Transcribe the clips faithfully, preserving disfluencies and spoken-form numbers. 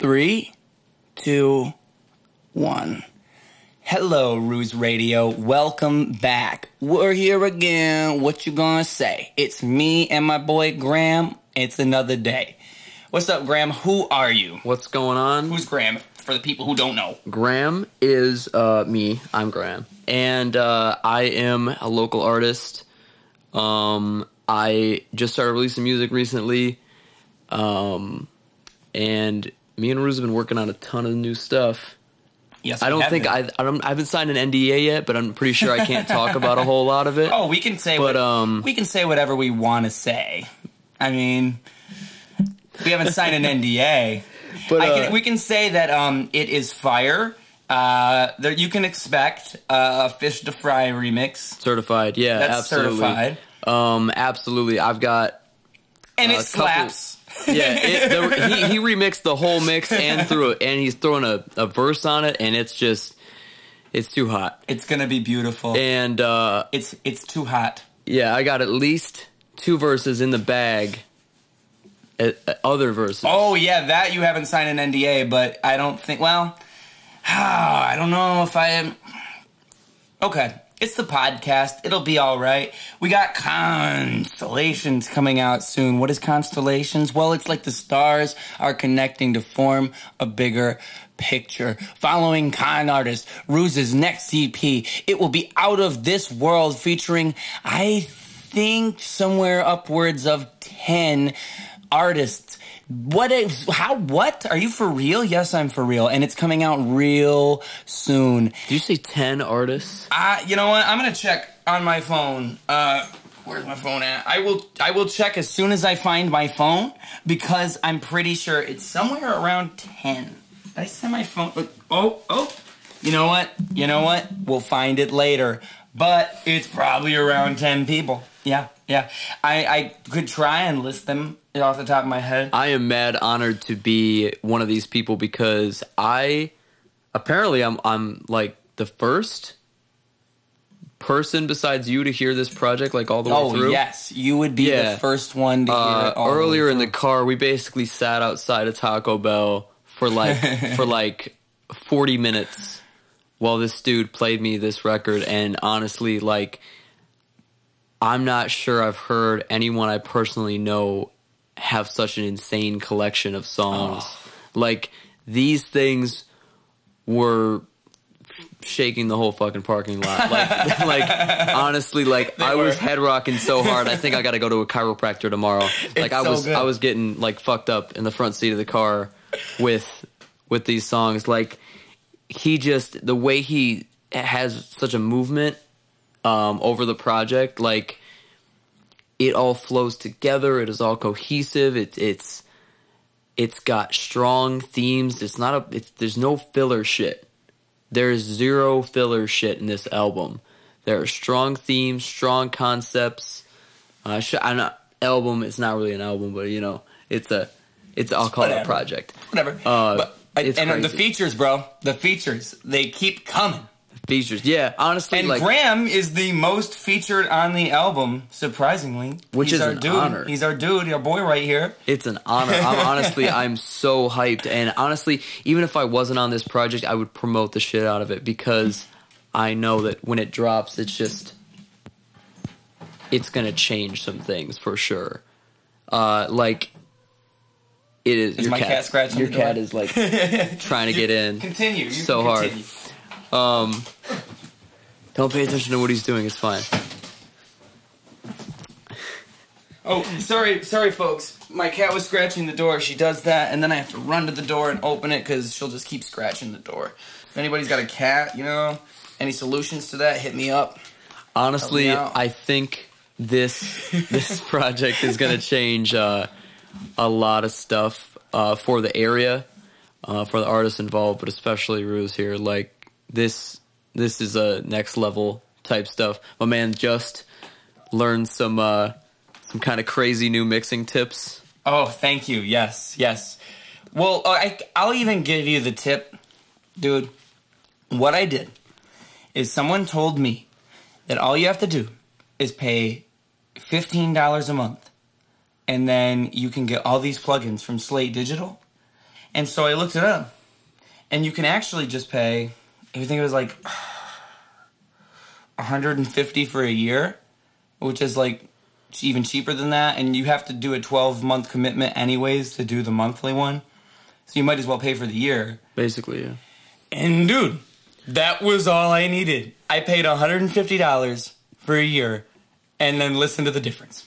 Three, two, one. Hello, Ruse Radio. Welcome back. We're here again. What you gonna say? It's me and my boy Graeme. It's another day. What's up, Graeme? Who are you? What's going on? Who's Graeme? For the people who don't know. Graeme is uh, me. I'm Graeme. And uh, I am a local artist. Um, I just started releasing music recently. Um, and... Me and Ruse have been working on a ton of new stuff. Yes, I don't think I, I don't I haven't signed an N D A yet, but I'm pretty sure I can't talk about a whole lot of it. Oh, we can say, but what, um, we can say whatever we want to say. I mean, we haven't signed an N D A, but uh, I can, we can say that um, it is fire. Uh, there you can expect uh, a Fish to Fry remix, certified. Yeah, that's absolutely. Certified. Um, absolutely. I've got and uh, it slaps. yeah, it, the, he, he remixed the whole mix and threw it, and he's throwing a, a verse on it, and it's just, it's too hot. It's gonna be beautiful, and uh, it's it's too hot. Yeah, I got at least two verses in the bag. Uh, other verses. Oh yeah, that you haven't signed an N D A, but I don't think. Well, I don't know if I am. Okay. It's the podcast. It'll be all right. We got Constellations coming out soon. What is Constellations? Well, it's like the stars are connecting to form a bigger picture. Following con artist Ruse's next E P, it will be Out of This World, featuring, I think, somewhere upwards of ten artists. What is, how, what? Are you for real? Yes, I'm for real. And it's coming out real soon. Did you say ten artists? Uh, you know what? I'm going to check on my phone. Uh, where's my phone at? I will, I will check as soon as I find my phone, because I'm pretty sure it's somewhere around ten. Did I send my phone? Oh, oh. You know what? You know what? We'll find it later. But it's probably around ten people. Yeah, yeah. I, I could try and list them off the top of my head. I am mad honored to be one of these people, because I apparently I'm I'm like the first person besides you to hear this project like all the oh, way through. Oh yes, you would be yeah. the first one to uh, hear it all earlier the way through. In the car, we basically sat outside of Taco Bell for like for like forty minutes while this dude played me this record, and honestly, like, I'm not sure I've heard anyone I personally know have such an insane collection of songs. Oh. Like, these things were shaking the whole fucking parking lot. Like, like honestly, like, they I were. was head rocking so hard. I think I got to go to a chiropractor tomorrow. Like, it's I so was, good. I was getting like fucked up in the front seat of the car with with these songs. Like, he just, the way he has such a movement um, over the project, like, it all flows together. It is all cohesive. It, it's it's got strong themes. It's not a. It's, there's no filler shit. There is zero filler shit in this album. There are strong themes, strong concepts. Uh, sh I'm not, album. It's not really an album, but you know, it's a. It's I'll call Whatever. it a project. Whatever. Uh, but I, it's and crazy. The features, bro. The features. They keep coming. Features, yeah, honestly. And like, Graeme is the most featured on the album, surprisingly. Which He's is our an dude. honor. He's our dude, our boy right here. It's an honor. I'm, honestly, I'm so hyped. And honestly, even if I wasn't on this project, I would promote the shit out of it, because I know that when it drops, it's just... It's going to change some things, for sure. Uh, like... It is... Is your my cat, cat scratching Your cat door? Is, like, trying to you, get in. Continue. You so continue. hard. Um, don't pay attention to what he's doing. It's fine. Oh, sorry, sorry, folks. My cat was scratching the door. She does that, and then I have to run to the door and open it, because she'll just keep scratching the door. If anybody's got a cat, you know, any solutions to that, hit me up. Honestly, me I think this this project is going to change uh, a lot of stuff uh, for the area, uh, for the artists involved, but especially Ruse here, like. This this is a next level type stuff. My man just learned some uh, some kind of crazy new mixing tips. Oh, thank you. Yes, yes. Well, I I'll even give you the tip, dude. What I did is someone told me that all you have to do is pay fifteen dollars a month, and then you can get all these plugins from Slate Digital, And so I looked it up. And you can actually just pay, I think it was like one hundred fifty dollars for a year, which is like even cheaper than that. And you have to do a twelve-month commitment anyways to do the monthly one. So you might as well pay for the year. Basically, yeah. And dude, that was all I needed. I paid one hundred fifty dollars for a year and then listened to the difference.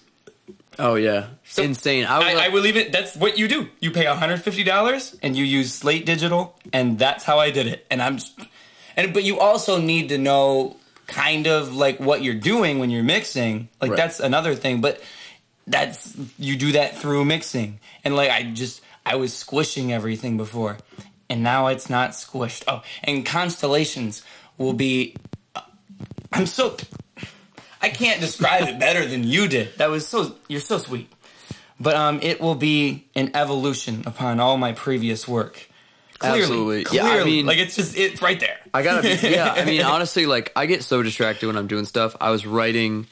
Oh, yeah. So insane. I, I, like, I will even, that's what you do. You pay one hundred fifty dollars and you use Slate Digital, and that's how I did it. And I'm, just, and but you also need to know kind of like what you're doing when you're mixing. Like right. That's another thing, but that's, you do that through mixing. And like, I just, I was squishing everything before and now it's not squished. Oh, and Constellations will be, uh, I'm so... I can't describe it better than you did. That was so, you're so sweet. But um, it will be an evolution upon all my previous work. Clearly, Absolutely. Clearly. Yeah, I mean, like it's just, it's right there. I gotta be, yeah, I mean, honestly, like I get so distracted when I'm doing stuff. I was writing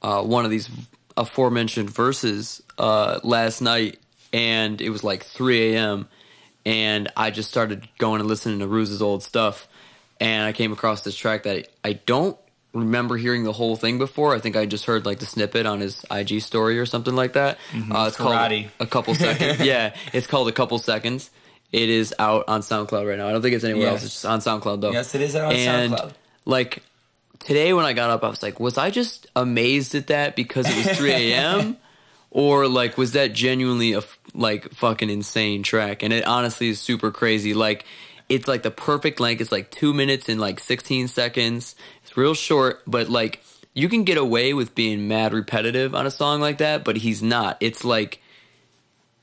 uh, one of these aforementioned verses uh, last night and it was like three A M and I just started going and listening to Ruse's old stuff and I came across this track that I don't remember hearing the whole thing before. I think I just heard like the snippet on his I G story or something like that. Mm-hmm. uh, it's Karate. Called A Couple Seconds. Yeah, it's called A Couple Seconds. It is out on SoundCloud right now. I don't think it's anywhere yes. else. It's just on SoundCloud though. Yes, it is out on and, SoundCloud. Like today when I got up, I was like, was I just amazed at that because it was three A M or like was that genuinely a like fucking insane track? And it honestly is super crazy. Like it's like the perfect length. It's like two minutes and like sixteen seconds. Real short, but like you can get away with being mad repetitive on a song like that, but he's not. It's like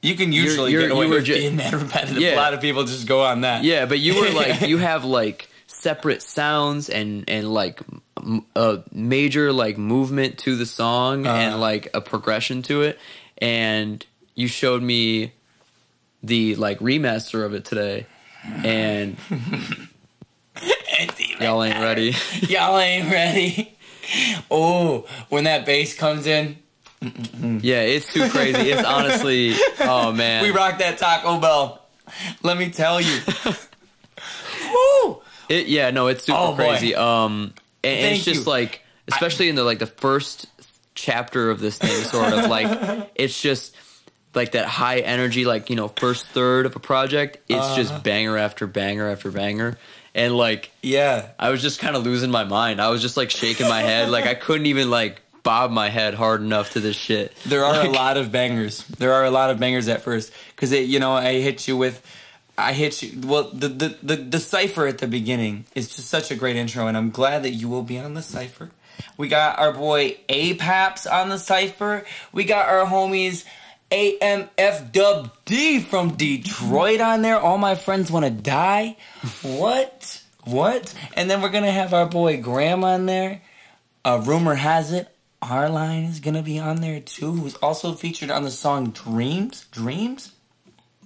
you can usually you're, you're, get away you with just, being mad repetitive. Yeah. A lot of people just go on that. Yeah, but you were like you have like separate sounds and and like a major like movement to the song uh, and like a progression to it. And you showed me the like remaster of it today, and. Y'all ain't ready. Y'all ain't ready. Oh, when that bass comes in. Mm-mm-mm. Yeah, it's too crazy. It's honestly, oh man. We rocked that Taco Bell. Let me tell you. Woo! It, yeah, no, it's super oh, crazy. Boy. Um, and, and it's just you. Like, especially I, in the like the first chapter of this thing, sort of like it's just like that high energy, like you know, first third of a project. It's uh, just banger after banger after banger. And like, yeah, I was just kind of losing my mind. I was just like shaking my head. Like I couldn't even like bob my head hard enough to this shit. There are like, a lot of bangers. There are a lot of bangers at first. Cause it, you know, I hit you with, I hit you. Well, the, the, the, the cypher at the beginning is just such a great intro. And I'm glad that you will be on the cypher. We got our boy A PAPS on the cypher. We got our homies A M F W D from Detroit on there. All my friends want to die. What? What? And then we're going to have our boy Graeme on there. Uh, rumor has it, our line is going to be on there too, who's also featured on the song Dreams. Dreams?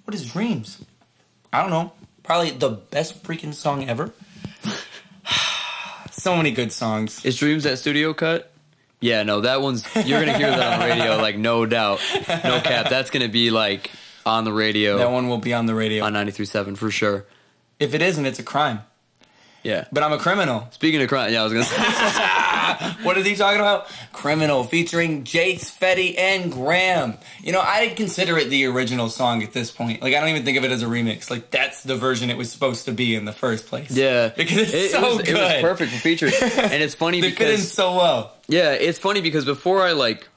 What is Dreams? I don't know. Probably the best freaking song ever. So many good songs. Is Dreams that studio cut? Yeah, no, that one's, you're going to hear that on the radio, like, no doubt. No cap, that's going to be, like, on the radio. That one will be on the radio. On ninety-three point seven, for sure. If it isn't, it's a crime. Yeah. But I'm a criminal. Speaking of crime, yeah, I was going to say. What is he talking about? Criminal, featuring Jace, Fetty, and Graeme. You know, I consider it the original song at this point. Like, I don't even think of it as a remix. Like, that's the version it was supposed to be in the first place. Yeah. Because it's it, so it was, good. It was perfect for featuring. And it's funny because... They fit in so well. Yeah, it's funny because before I, like,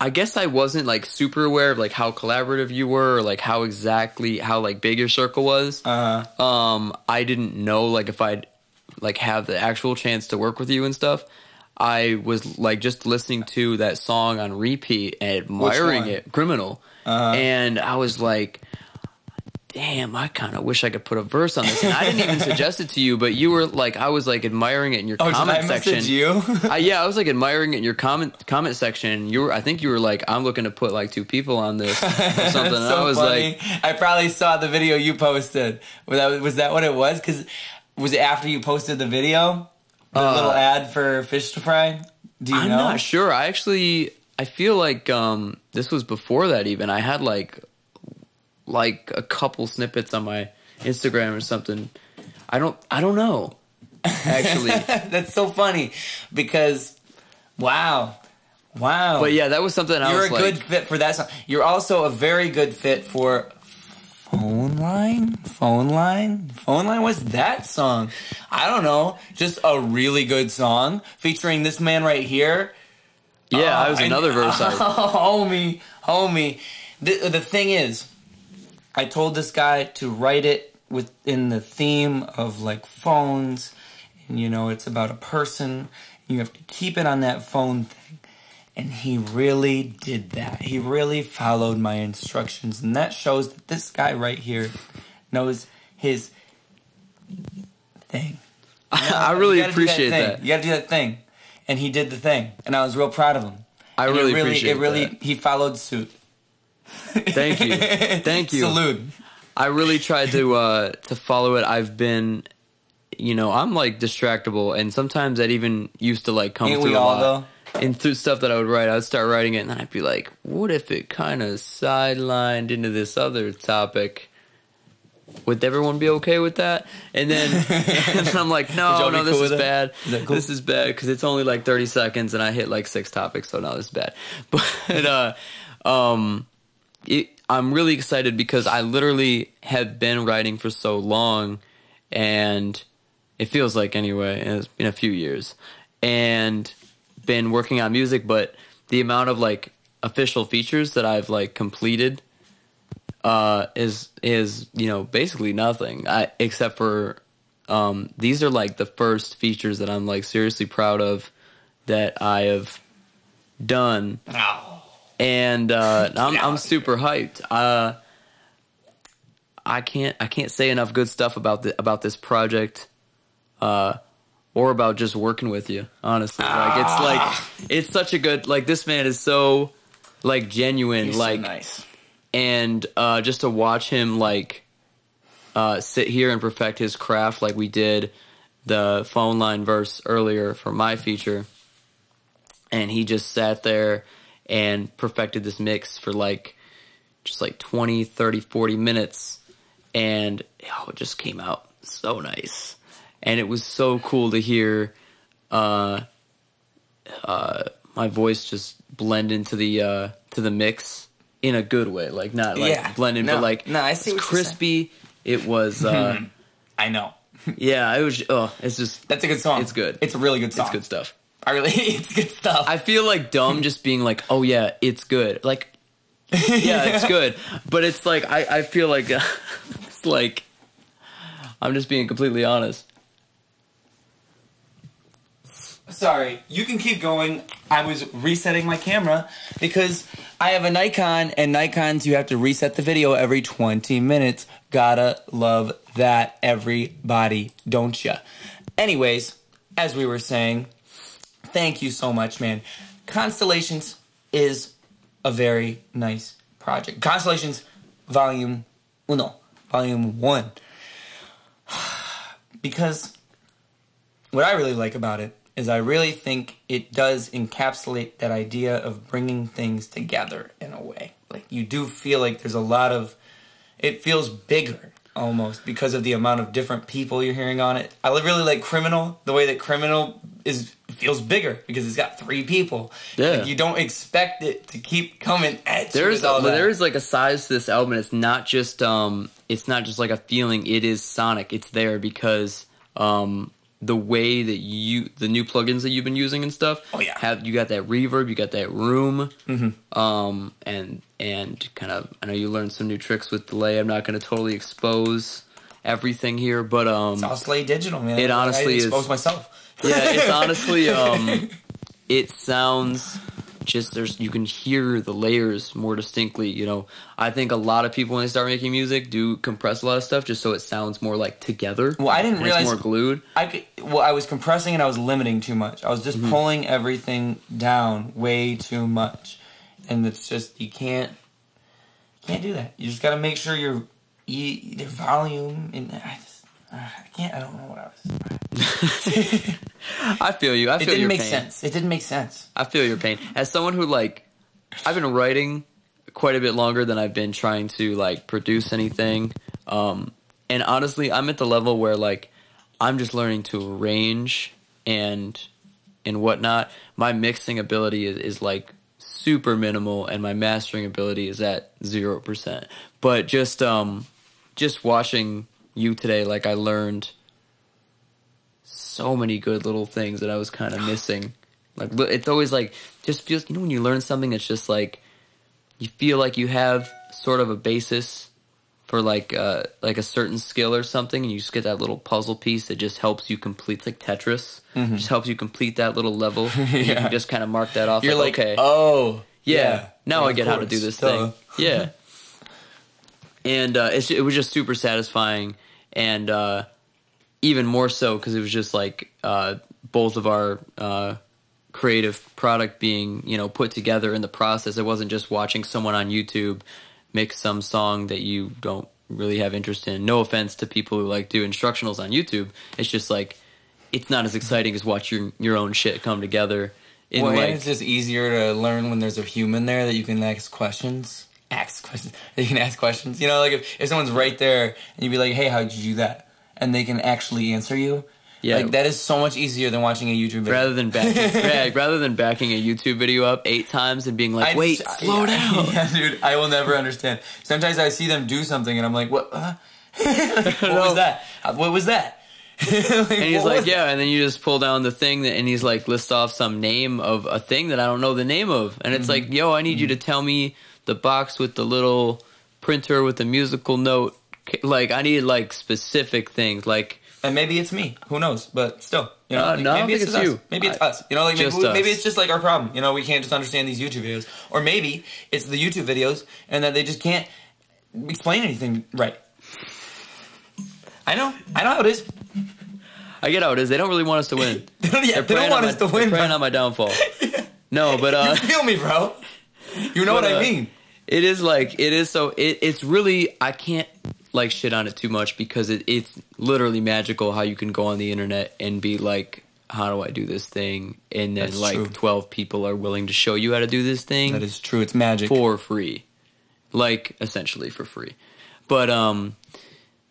I guess I wasn't, like, super aware of, like, how collaborative you were or, like, how exactly, how, like, big your circle was. Uh-huh. Um, I didn't know, like, if I'd, like, have the actual chance to work with you and stuff. I was, like, just listening to that song on repeat and admiring it, Criminal. Uh-huh. And I was like... damn, I kind of wish I could put a verse on this. And I didn't even suggest it to you, but you were like, I was like admiring it in your oh, comment did I section. You? I, yeah, I was like admiring it in your comment comment section. You were, I think you were like, I'm looking to put like two people on this or something. So and I was funny. Like, I probably saw the video you posted. Was that, was that what it was? Because was it after you posted the video, the uh, little ad for Fish to Fry? Do you I'm know? I'm not sure. I actually, I feel like um, this was before that even. I had like. like a couple snippets on my Instagram or something. I don't I don't know. Actually. That's so funny because wow. Wow. But yeah, that was something I was like, you're a good fit for that song. You're also a very good fit for Phone Line? Phone Line? Phone Line? What's that song? I don't know. Just a really good song featuring this man right here. Yeah, uh, I was another I, verse. I oh, homie, homie. The, the thing is, I told this guy to write it within the theme of like phones. And, you know, it's about a person. You have to keep it on that phone thing. And he really did that. He really followed my instructions. And that shows that this guy right here knows his thing. Gotta, I really appreciate that, that. You got to do that thing. And he did the thing. And I was real proud of him. I really, really appreciate it. Really, that. He followed suit. Thank you. Thank you. Salute. I really tried to, uh, to follow it. I've been, you know, I'm like distractible. And sometimes that even used to like come Ain't through we a all, lot. Though? And through stuff that I would write, I would start writing it, and then I'd be like, what if it kind of sidelined into this other topic? Would everyone be okay with that? And then, and then I'm like, no, no, this cool is bad. Is cool? This is bad, because it's only like thirty seconds, and I hit like six topics, so no, this is bad. But uh, um, it, I'm really excited because I literally have been writing for so long, and it feels like anyway, it's been a few years. And been working on music, but the amount of like official features that I've like completed uh is is you know basically nothing, I, except for um these are like the first features that I'm like seriously proud of that I have done. Ow. And uh I'm, I'm super hyped. uh I can't I can't say enough good stuff about the about this project, uh or about just working with you, honestly. Like it's like it's such a good, like this man is so like genuine. He's like so nice. And uh just to watch him like uh sit here and perfect his craft like we did the phone line verse earlier for my feature. And he just sat there and perfected this mix for like just like twenty, thirty, forty minutes, and oh, it just came out so nice. And it was so cool to hear uh, uh, my voice just blend into the uh, to the mix in a good way, like not like yeah, blending, no, but like no, I see it's crispy. It was. Uh, I know. Yeah, it was. Oh, it's just that's a good song. It's good. It's a really good song. It's good stuff. I really, it's good stuff. I feel like dumb just being like, oh yeah, it's good. Like, yeah, it's good. But it's like I, I feel like uh, it's like I'm just being completely honest. Sorry, you can keep going. I was resetting my camera because I have a Nikon, and Nikons, you have to reset the video every twenty minutes. Gotta love that, everybody, don't ya? Anyways, as we were saying, thank you so much, man. Constellations is a very nice project. Constellations Volume Uno, Volume One. Because what I really like about it is I really think it does encapsulate that idea of bringing things together in a way. Like, you do feel like there's a lot of, it feels bigger, almost, because of the amount of different people you're hearing on it. I really like Criminal, the way that Criminal is feels bigger, because it's got three people. Yeah. Like, you don't expect it to keep coming at you with all that. There is, like, a size to this album, and it's not just, um, it's not just, like, a feeling. It is sonic. It's there because, um... the way that you, the new plugins that you've been using and stuff, oh yeah, have you got that reverb, you got that room, mm-hmm. um, and and kind of, I know you learned some new tricks with delay. I'm not going to totally expose everything here, but um, it's all Slate Digital, man. It honestly I is expose myself. Yeah, it's honestly, um, it sounds just there's you can hear the layers more distinctly. You know, I think a lot of people when they start making music do compress a lot of stuff just so it sounds more like together. Well, I didn't realize it's more glued. I could, well, I was compressing and I was limiting too much. I was just mm-hmm. pulling everything down way too much, and it's just you can't can't do that. You just got to make sure your your volume and I just I can't. I don't know what I was. I feel you. I feel your pain. It didn't make sense. It didn't make sense. I feel your pain. As someone who, like, I've been writing quite a bit longer than I've been trying to like produce anything. Um, and honestly, I'm at the level where like I'm just learning to arrange and and whatnot. My mixing ability is, is like super minimal, and my mastering ability is at zero percent. But just um, just watching you today, like I learned so many good little things that I was kind of missing. Like it's always like just feels, you know, when you learn something, it's just like you feel like you have sort of a basis for like uh, like a certain skill or something, and you just get that little puzzle piece that just helps you complete, like Tetris, mm-hmm. just helps you complete that little level. yeah. You can just kind of mark that off. You're like, like okay, oh yeah, yeah now yeah, I get how to do this Duh. thing. Yeah, and uh, it's, it was just super satisfying, and uh, even more so because it was just like uh, both of our uh, creative product being, you know, put together in the process. It wasn't just watching someone on YouTube mix some song that you don't really have interest in. No offense to people who like do instructionals on YouTube. It's just like it's not as exciting as watch your your own shit come together. In, well, like, and it's just easier to learn when there's a human there that you can ask questions. Ask questions. They can ask questions. You know, like if, if someone's right there and you'd be like, "Hey, how'd you do that?" and they can actually answer you. Yeah, like that is so much easier than watching a YouTube video. Rather than backing, yeah, rather than backing a YouTube video up eight times and being like, I, "Wait, I, slow I, down." Yeah, dude, I will never understand. Sometimes I see them do something and I'm like, "What? Uh? like, what was that? What was that?" like, and he's like, "Yeah," that? and then you just pull down the thing that, and he's like, lists off some name of a thing that I don't know the name of, and it's mm-hmm. like, "Yo, I need mm-hmm. you to tell me the box with the little printer with the musical note. Like, I need like specific things, like." And maybe it's me. Who knows? But still, you know, uh, like no, maybe I don't it's, think it's us. You. Maybe it's I, us. You know, like maybe, maybe it's just like our problem. You know, we can't just understand these YouTube videos, or maybe it's the YouTube videos and that they just can't explain anything right. I know. I know how it is. I get how it is. They don't really want us to win. they don't, yeah, they don't want us my, to win. They're preying on my downfall. yeah. No, but uh, you feel me, bro. You know but, what I mean. Uh, it is like it is. So it, it's really I can't. like shit on it too much because it, it's literally magical how you can go on the internet and be like, how do I do this thing? And then That's like true. twelve people are willing to show you how to do this thing. That is true. It's magic. For free. Like essentially for free. But um,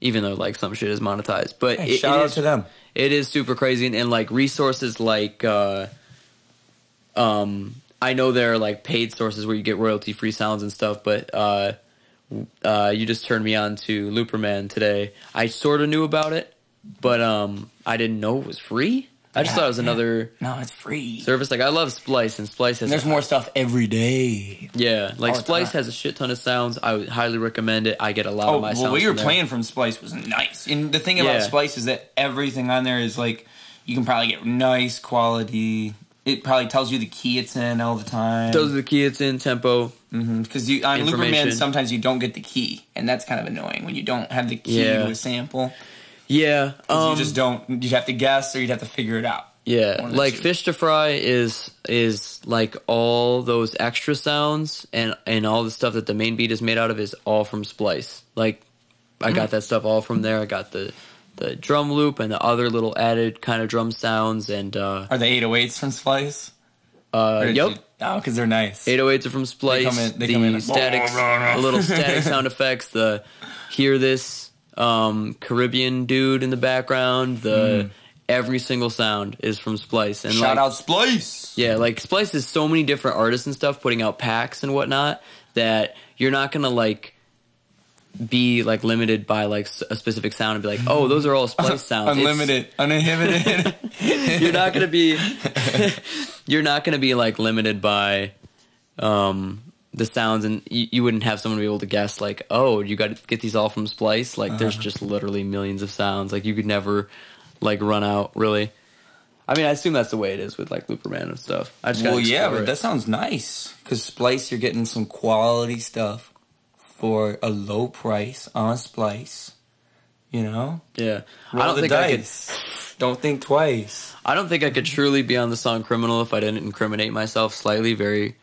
even though like some shit is monetized, but hey, it, shout it out is, to them. It is super crazy. And, and like resources like, uh, um, I know there are like paid sources where you get royalty free sounds and stuff, but, uh, Uh, you just turned me on to Looperman today. I sort of knew about it, but um, I didn't know it was free. I just yeah, thought it was another yeah. no, it's free service. Like I love Splice, and Splice has and there's more stuff every day. Yeah, like Splice has a shit ton of sounds. I would highly recommend it. I get a lot oh, of my well, sounds. What you were playing from Splice was nice, and the thing about yeah. Splice is that everything on there is like you can probably get nice quality. It probably tells you the key it's in all the time. Tells you the key it's in, tempo. Because mm-hmm. on Looperman, sometimes you don't get the key. And that's kind of annoying when you don't have the key yeah. to a sample. Yeah. Um, you just don't. You'd have to guess or you'd have to figure it out. Yeah. Like two. Fish to Fry is is like all those extra sounds and, and all the stuff that the main beat is made out of is all from Splice. Like I mm-hmm. got that stuff all from there. I got the... the drum loop and the other little added kind of drum sounds and uh, are the eight oh eights from Splice? Uh, yep. You, oh, because they're nice. eight oh eights are from Splice. They come in. They the come in statics, the little static sound effects. The hear this um, Caribbean dude in the background. The mm. every single sound is from Splice. And shout like, out Splice. Yeah, like Splice is so many different artists and stuff putting out packs and whatnot that you're not gonna like. be like limited by like a specific sound and be like, oh, those are all Splice sounds. Unlimited, it's, uninhibited. You're not gonna be, you're not gonna be like limited by um, the sounds, and you, you wouldn't have someone be able to guess like, oh, you got to get these all from Splice. Like, uh-huh. there's just literally millions of sounds. Like, you could never like run out really. I mean, I assume that's the way it is with like Looperman and stuff. I just well, yeah, but it. that sounds nice because Splice, you're getting some quality stuff. For a low price on Splice, you know? Yeah. Roll I don't the think dice. I could. Don't think twice. I don't think I could truly be on the song Criminal if I didn't incriminate myself slightly, very,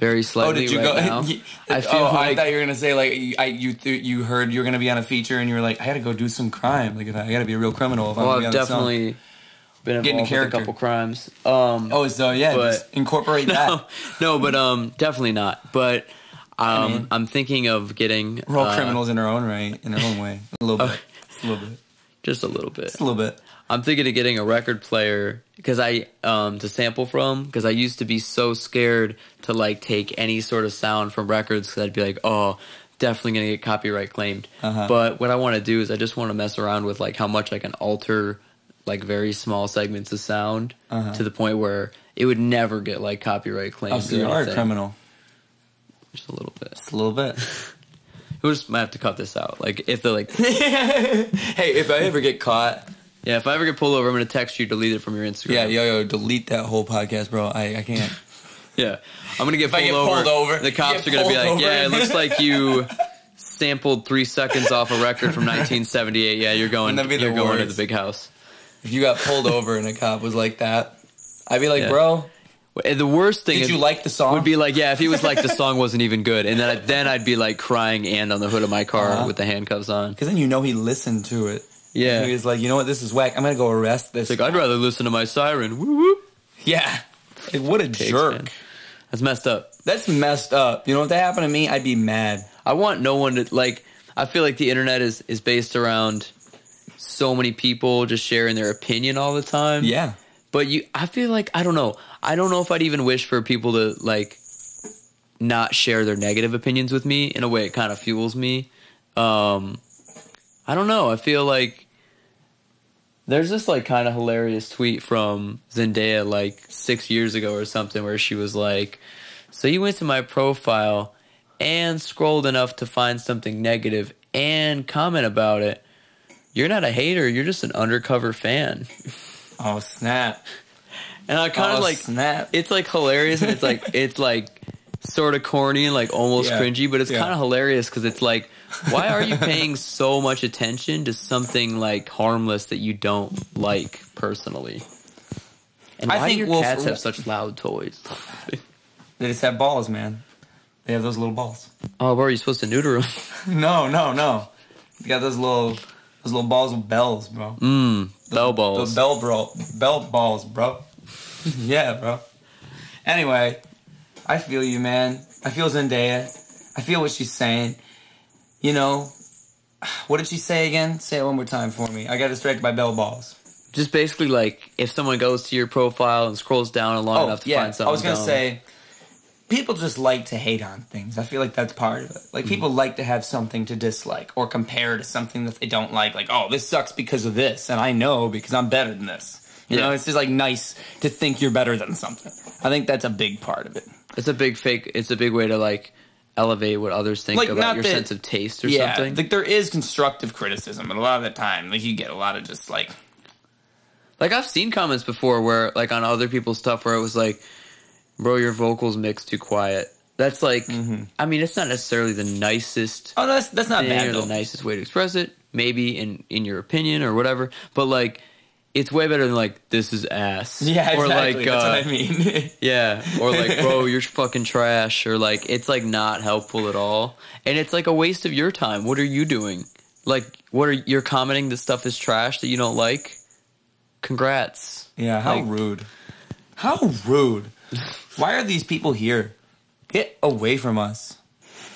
very slightly. Oh, did you right go? Now. I feel oh, like, I thought you were going to say, like, I, you th you heard you were going to be on a feature and you were like, I got to go do some crime. Like, I got to be a real criminal if well, I'm going to be on the song. Well, I've definitely been involved with a couple crimes. Um, oh, so yeah, but, just incorporate that. No, no, but um, definitely not. But. Um, I mean, I'm thinking of getting... We're all uh, criminals in our own right, in our own way. A little bit. A little bit. Just a little bit. Just a little bit. I'm thinking of getting a record player because I um, to sample from, because I used to be so scared to like take any sort of sound from records because I'd be like, oh, definitely going to get copyright claimed. Uh-huh. But what I want to do is I just want to mess around with like how much I can alter like very small segments of sound uh-huh. to the point where it would never get like copyright claimed. Oh, so you are a criminal. Just a little bit. Just a little bit. We just might have to cut this out. Like, if they're like, hey, if I ever get caught. Yeah, if I ever get pulled over, I'm going to text you, delete it from your Instagram. Yeah, yo, yo, delete that whole podcast, bro. I, I can't. Yeah. I'm going to get pulled, get over, pulled over. The cops are going to be like, over. yeah, it looks like you sampled three seconds off a record from nineteen seventy-eight. Yeah, you're going, you're going worst. to the big house. If you got pulled over and a cop was like that, I'd be like, yeah. bro. The worst thing Did you like the song? Would be like, yeah, if he was like, the song wasn't even good. And then, I, then I'd be like crying and on the hood of my car uh-huh. with the handcuffs on. Because then you know he listened to it. Yeah. He was like, you know what, this is whack. I'm going to go arrest this. It's like, I'd rather listen to my siren. Woo woo. Yeah. Like, what a Takes, jerk. Man. That's messed up. That's messed up. You know, if that happened to me, I'd be mad. I want no one to, like, I feel like the internet is, is based around so many people just sharing their opinion all the time. Yeah. But you, I feel like, I don't know. I don't know if I'd even wish for people to, like, not share their negative opinions with me. In a way, it kind of fuels me. Um, I don't know. I feel like there's this, like, kind of hilarious tweet from Zendaya, like, six years ago or something, where she was like, so you went to my profile and scrolled enough to find something negative and comment about it. You're not a hater. You're just an undercover fan. Oh, snap. And I kind of oh, like, snap. It's like hilarious, and it's like, it's like sort of corny and like almost yeah. cringy, but it's yeah. kind of hilarious because it's like, why are you paying so much attention to something like harmless that you don't like personally? And I why think do your wolf, cats have such loud toys? They just have balls, man. They have those little balls. Oh, bro, are you supposed to neuter them? no, no, no. You got those little, those little balls with bells, bro. Mm, bell balls. Those bell, bro, bell balls, bro. Yeah, bro. Anyway, I feel you, man. I feel Zendaya. I feel what she's saying. You know, what did she say again? Say it one more time for me. I got distracted by bell balls. Just basically like if someone goes to your profile and scrolls down long oh, enough to yeah. find something. I was going to say, people just like to hate on things. I feel like that's part of it. Like, people mm-hmm. like to have something to dislike or compare to something that they don't like. Like, oh, this sucks because of this, and I know because I'm better than this. You know, it's just like nice to think you're better than something. I think that's a big part of it. It's a big fake. It's a big way to like elevate what others think like, about your that, sense of taste or yeah, something. Like there is constructive criticism, but a lot of the time, like you get a lot of just like, like I've seen comments before where like on other people's stuff where it was like, bro, your vocals mix too quiet. That's like, mm-hmm. I mean, it's not necessarily the nicest. Oh, no, that's that's not bad. Or the nicest way to express it, maybe in in your opinion or whatever, but like. It's way better than, like, this is ass. Yeah, exactly. Or like, that's uh, what I mean. Yeah. Or, like, bro, you're fucking trash. Or, like, it's, like, not helpful at all. And it's, like, a waste of your time. What are you doing? Like, what are you're commenting this stuff is trash that you don't like? Congrats. Yeah, how like, rude. How rude. Why are these people here? Get away from us.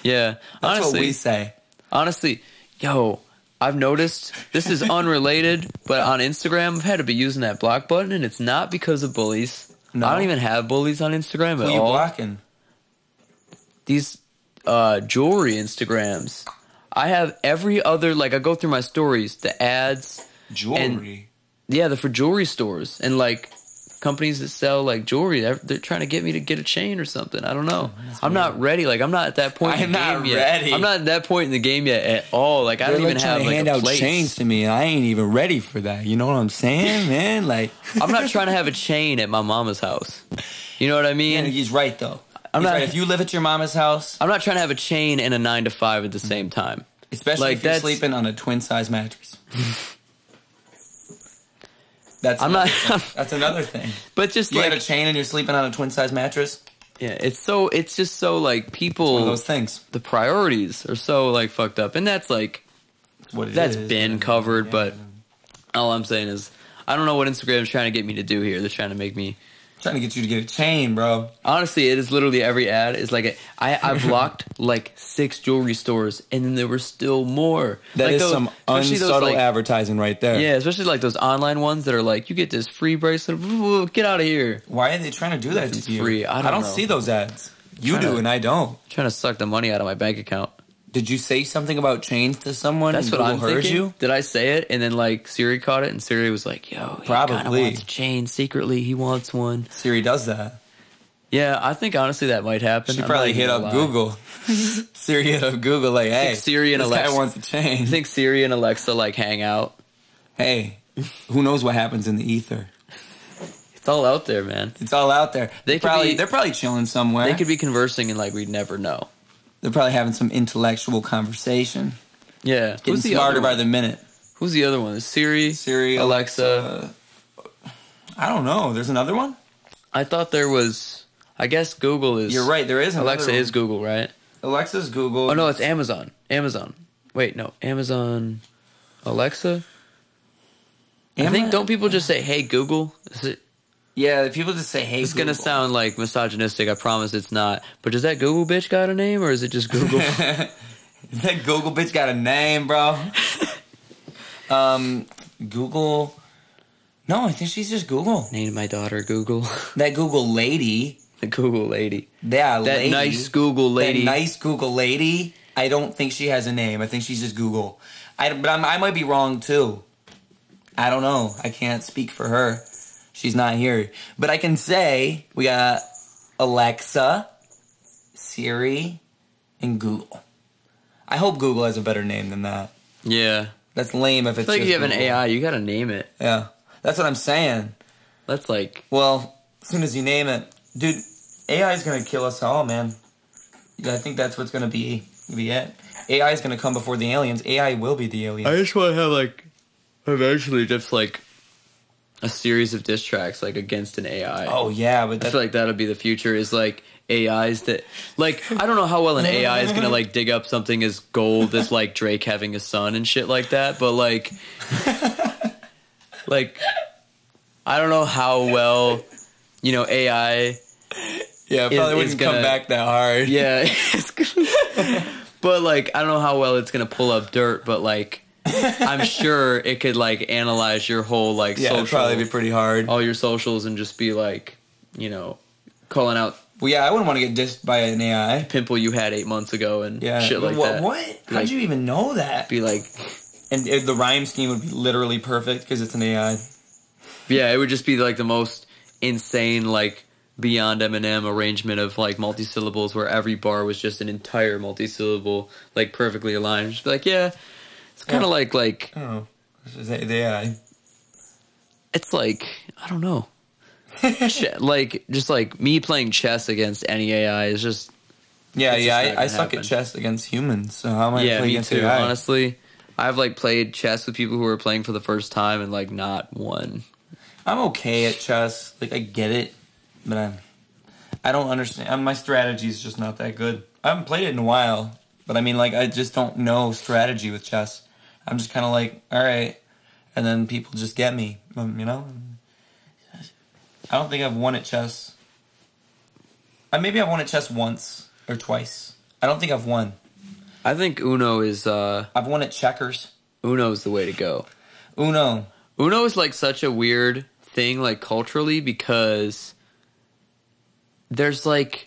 Yeah. That's honestly, what we say. Honestly, yo... I've noticed, this is unrelated, but on Instagram, I've had to be using that block button, and it's not because of bullies. No. I don't even have bullies on Instagram Who at all. Who are you blocking? These uh, jewelry Instagrams. I have every other, like, I go through my stories, the ads. Jewelry? And, yeah, they're for jewelry stores. And, like, companies that sell, like, jewelry, they're, they're trying to get me to get a chain or something. I don't know. Oh, I'm weird. Not ready. Like, I'm not at that point in the game ready. yet. I'm not at that point in the game yet at all. Like, I they're don't like even have, like, hand a out place. chains to me, and I ain't even ready for that. You know what I'm saying, man? Like, I'm not trying to have a chain at my mama's house. You know what I mean? Yeah, he's right, though. I'm he's not, right. If you live at your mama's house... I'm not trying to have a chain and a nine to five at the same time. Especially like, if you're sleeping on a twin-size mattress. That's I'm not. That's another thing. But just you like got a chain and you're sleeping on a twin size mattress. Yeah, it's so. It's just so like people. It's one of those things. The priorities are so like fucked up, and that's like what it that's is, been covered. Yeah. But all I'm saying is, I don't know what Instagram is trying to get me to do here. They're trying to make me Trying to get you to get a chain, bro. Honestly, it is literally every ad. It's like a, I I blocked like six jewelry stores, and then there were still more. That like is those, some unsubtle those, like, advertising right there. Yeah, especially like those online ones that are like, you get this free bracelet. Get out of here. Why are they trying to do that to you? Free. I don't, I don't know. see those ads. You do, to, and I don't. I'm trying to suck the money out of my bank account. Did you say something about change to someone? That's what I'm thinking. You? Did I say it? And then like Siri caught it, and Siri was like, "Yo, he probably wants a chain secretly. He wants one." Siri does that. Yeah, I think honestly that might happen. She I'm probably hit up lie. Google. Siri hit up Google like, "Hey, Siri and this Alexa guy wants a chain." I think Siri and Alexa like hang out. Hey, who knows what happens in the ether? It's all out there, man. It's all out there. They they're probably be, they're probably chilling somewhere. They could be conversing, and like we'd never know. They're probably having some intellectual conversation. Yeah. Getting Who's the smarter by the minute. Who's the other one? Is Siri? Siri, Alexa. Alexa. I don't know. There's another one? I thought there was... I guess Google is... You're right. There is another Alexa one. is Google, right? Alexa's Google. Oh, no. It's Amazon. Amazon. Wait, no. Amazon... Alexa? Am I think... I? Don't people just say, hey, Google? Is it... Yeah, people just say, hey, It's Google. Gonna sound like misogynistic, I promise it's not. But does that Google bitch got a name, or is it just Google? Is that Google bitch got a name, bro? um, Google... No, I think she's just Google. Named my daughter Google. That Google lady. The Google lady. Yeah, that lady. That nice Google lady. That nice Google lady. I don't think she has a name. I think she's just Google. I, but I'm, I might be wrong, too. I don't know. I can't speak for her. She's not here. But I can say we got Alexa, Siri, and Google. I hope Google has a better name than that. Yeah. That's lame if it's like you have an A I, you gotta name it. Yeah. That's what I'm saying. That's like... Well, as soon as you name it... Dude, A I is gonna kill us all, man. I think that's what's gonna be, be it. A I is gonna come before the aliens. A I will be the aliens. I just wanna have, like, eventually just, like... a series of diss tracks like against an A I. Oh yeah, but I feel like that'll be the future. Is like A Is that like I don't know how well an A I is gonna like dig up something as gold as like Drake having a son and shit like that. But like, like I don't know how well you know A I. Yeah, probably is, wouldn't is gonna, come back that hard. Yeah, but like I don't know how well it's gonna pull up dirt. But like. I'm sure it could like analyze your whole like yeah, social, it'd probably be pretty hard. All your socials and just be like, you know, calling out. Well, yeah, I wouldn't want to get dissed by an A I. Pimple you had eight months ago and yeah. shit like what, that. What? How'd like, you even know that? Be like, and it, the rhyme scheme would be literally perfect because it's an A I. Yeah, it would just be like the most insane, like beyond Eminem arrangement of like multi-syllables where every bar was just an entire multi-syllable, like perfectly aligned. Just be like, yeah. It's kind of yeah. like, like... I don't know. The A I. It's like, I don't know. like, just like me playing chess against any A I is just... Yeah, yeah, just I, I suck at chess against humans, so how am I yeah, playing against too, A I? Honestly, I've like played chess with people who are playing for the first time and like not won. I'm okay at chess. Like, I get it, but I'm, I don't understand. My strategy is just not that good. I haven't played it in a while, but I mean, like, I just don't know strategy with chess. I'm just kind of like, all right, and then people just get me, um, you know? I don't think I've won at chess. I, maybe I've won at chess once or twice. I don't think I've won. I think Uno is... Uh, I've won at checkers. Uno is the way to go. Uno. Uno is, like, such a weird thing, like, culturally, because there's, like,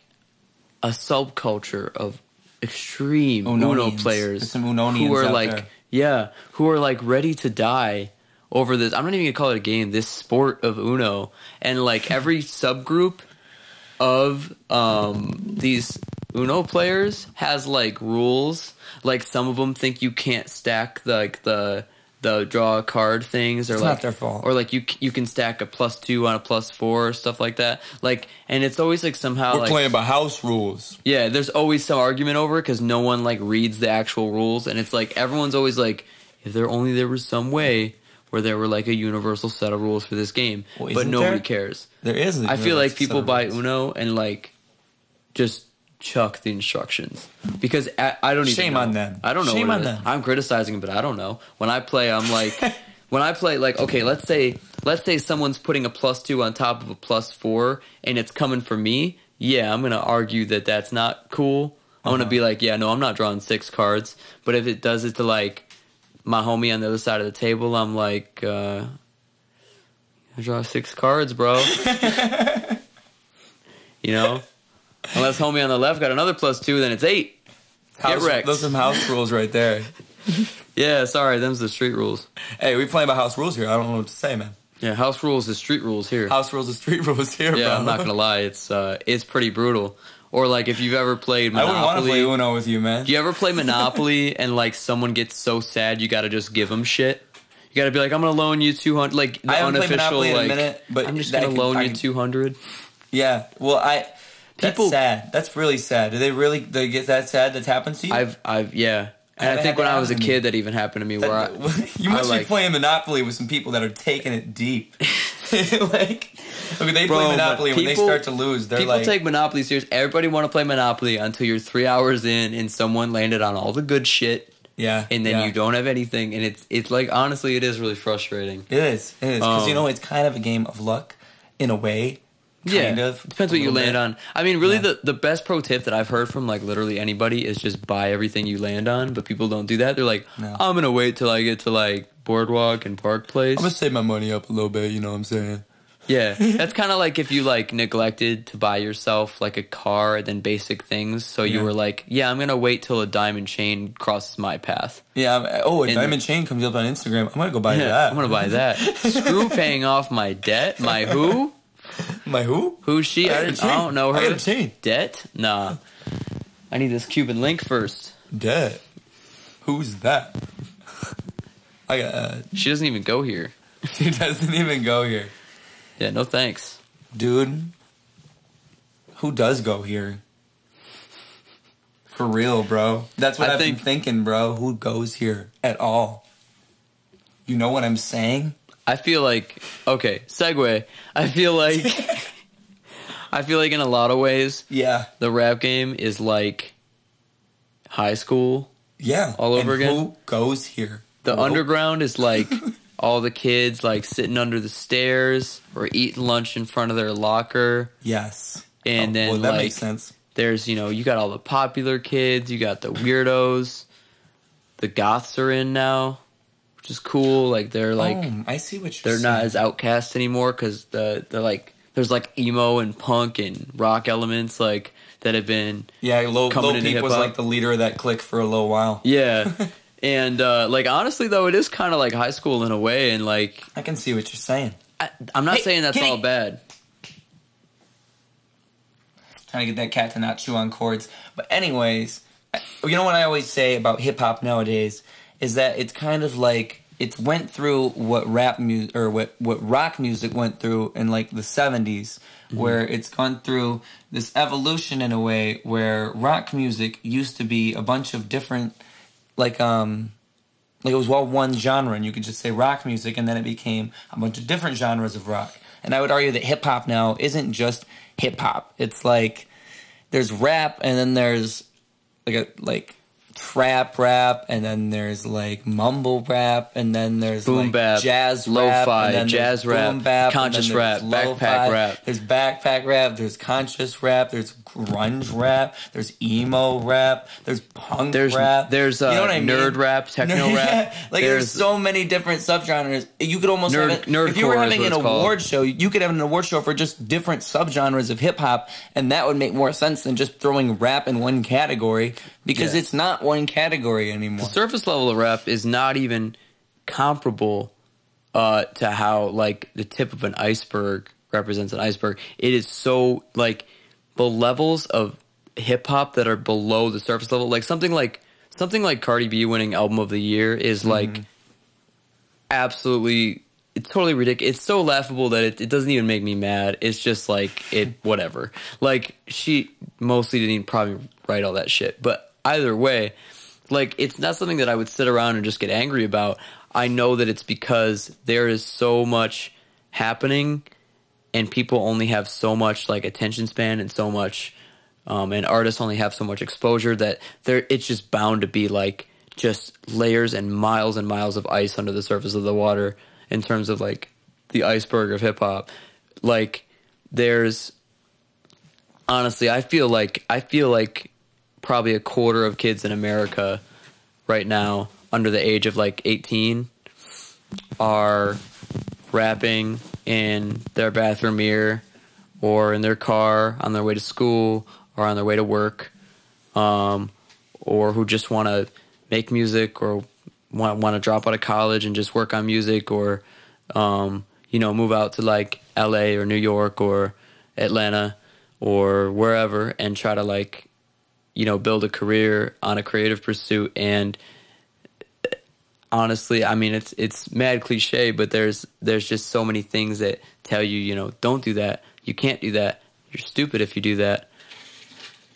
a subculture of extreme Unonians. Uno players who are, like... There. Yeah, who are, like, ready to die over this. I'm not even going to call it a game, this sport of Uno. And, like, every subgroup of um, these Uno players has, like, rules. Like, some of them think you can't stack, the, like, the the draw a card things. Or it's like, not their fault. Or, like, you you can stack a plus two on a plus four or stuff like that. Like, and it's always, like, somehow, We're like... We're playing by house rules. Yeah, there's always some argument over it because no one, like, reads the actual rules. And it's, like, everyone's always, like, if there only there was some way where there were, like, a universal set of rules for this game. Well, but nobody there? cares. There is. I feel like people buy Uno and, like, just... chuck the instructions because I, I don't even shame know. on them I don't know shame what on them I'm criticizing, but I don't know. When I play, I'm like when I play, like, okay, let's say let's say someone's putting a plus two on top of a plus four and it's coming for me, yeah, I'm going to argue that that's not cool. I'm going to be like, yeah, no, I'm not drawing six cards. But if it does it to, like, my homie on the other side of the table, I'm like, uh, I draw six cards, bro. You know? Unless homie on the left got another plus two, then it's eight. House, Get wrecked. Those are some house rules right there. Yeah, sorry, them's the street rules. Hey, we playing by house rules here. I don't know what to say, man. Yeah, house rules is street rules here. House rules is street rules here, yeah, bro. I'm not going to lie. It's, uh, it's pretty brutal. Or, like, if you've ever played Monopoly. I wouldn't want to play Uno with you, man. Do you ever play Monopoly and, like, someone gets so sad you got to just give them shit? You got to be like, I'm going to loan you two hundred. Like, the I haven't unofficial, played Monopoly like, in a minute, but I'm just going to loan I, you two hundred. Yeah, well, I. That's People, sad. That's really sad. Do they really they get that sad that's happened to you? I've, I've, yeah. And I, I think when I was a kid, that even happened to me. That, where I, you must I, like, be playing Monopoly with some people that are taking it deep. Like, I mean, they bro, play Monopoly people, when they start to lose. They're people like, take Monopoly serious. Everybody want to play Monopoly until you're three hours in and someone landed on all the good shit. Yeah, and then yeah. you don't have anything, and it's it's like honestly, it is really frustrating. It is, it is because um, you know it's kind of a game of luck, in a way. Kind yeah, of, depends what you land bit. on. I mean, really, yeah. the, the best pro tip that I've heard from, like, literally anybody is just buy everything you land on, but people don't do that. They're like, no. I'm going to wait till I get to, like, Boardwalk and Park Place. I'm going to save my money up a little bit, you know what I'm saying? Yeah, that's kind of like if you, like, neglected to buy yourself, like, a car and then basic things, so yeah. you were like, yeah, I'm going to wait till a diamond chain crosses my path. Yeah, I'm, oh, a and diamond the, chain comes up on Instagram. I'm going to go buy yeah, that. I'm going to buy that. Screw paying off my debt, my who? My who? Who's she? I, I, didn't, I don't know her. I Debt? Nah. I need this Cuban link first. Debt? Who's that? I got. Uh, she doesn't even go here. She doesn't even go here. Yeah, no thanks. Dude, who does go here? For real, bro. That's what I I've think, been thinking, bro. Who goes here at all? You know what I'm saying? I feel like, okay, segue. I feel like, I feel like in a lot of ways, yeah, the rap game is like high school, yeah, all over and again. Who goes here? The Whoa. underground is like all the kids like sitting under the stairs or eating lunch in front of their locker. Yes, and oh, then well, that like, makes sense. There's you know you got all the popular kids, you got the weirdos, the goths are in now. Which is cool, like they're like oh, I see what you're they're saying. Not as outcast anymore because the they're like there's like emo and punk and rock elements like that have been yeah Lil Peep was like the leader of that clique for a little while yeah and uh, like honestly though it is kind of like high school in a way and like I can see what you're saying. I, I'm not hey, saying that's kitty. all bad. Trying to get that cat to not chew on cords, but anyways, you know what I always say about hip hop nowadays. Is that it's kind of like it went through what rap music or what what rock music went through in like the seventies, mm-hmm. where it's gone through this evolution in a way where rock music used to be a bunch of different, like um, like it was all one genre, and you could just say rock music, and then it became a bunch of different genres of rock. And I would argue that hip hop now isn't just hip hop. It's like there's rap, and then there's like a like. trap rap, and then there's like mumble rap, and then there's boom like bap, jazz rap, lo-fi, jazz rap, bap, conscious rap, backpack rap. There's backpack rap, there's conscious rap, there's grunge rap, there's emo rap, there's punk there's, rap. There's uh, you know what I mean? nerd rap, techno nerd, rap. Yeah. Like there's, there's so many different subgenres. You could almost nerd, have it, if you were having an award called. show, you could have an award show for just different subgenres of hip hop, and that would make more sense than just throwing rap in one category because yes. it's not one category anymore. The surface level of rap is not even comparable uh, to how like the tip of an iceberg represents an iceberg. It is so like the levels of hip hop that are below the surface level, like something like something like Cardi B winning album of the year is like mm-hmm. absolutely it's totally ridiculous. It's so laughable that it, it doesn't even make me mad. It's just like it whatever. Like she mostly didn't even probably write all that shit, but. Either way, like, it's not something that I would sit around and just get angry about. I know that it's because there is so much happening and people only have so much, like, attention span and so much, um, and artists only have so much exposure that there it's just bound to be, like, just layers and miles and miles of ice under the surface of the water in terms of, like, the iceberg of hip hop. Like, there's honestly, I feel like I feel like probably a quarter of kids in America right now under the age of like eighteen are rapping in their bathroom mirror or in their car on their way to school or on their way to work, um, or who just want to make music or want want to drop out of college and just work on music, or um, you know, move out to like L A or New York or Atlanta or wherever and try to like, you know, build a career on a creative pursuit. And honestly, I mean, it's it's mad cliche, but there's there's just so many things that tell you, you know, don't do that. You can't do that. You're stupid if you do that.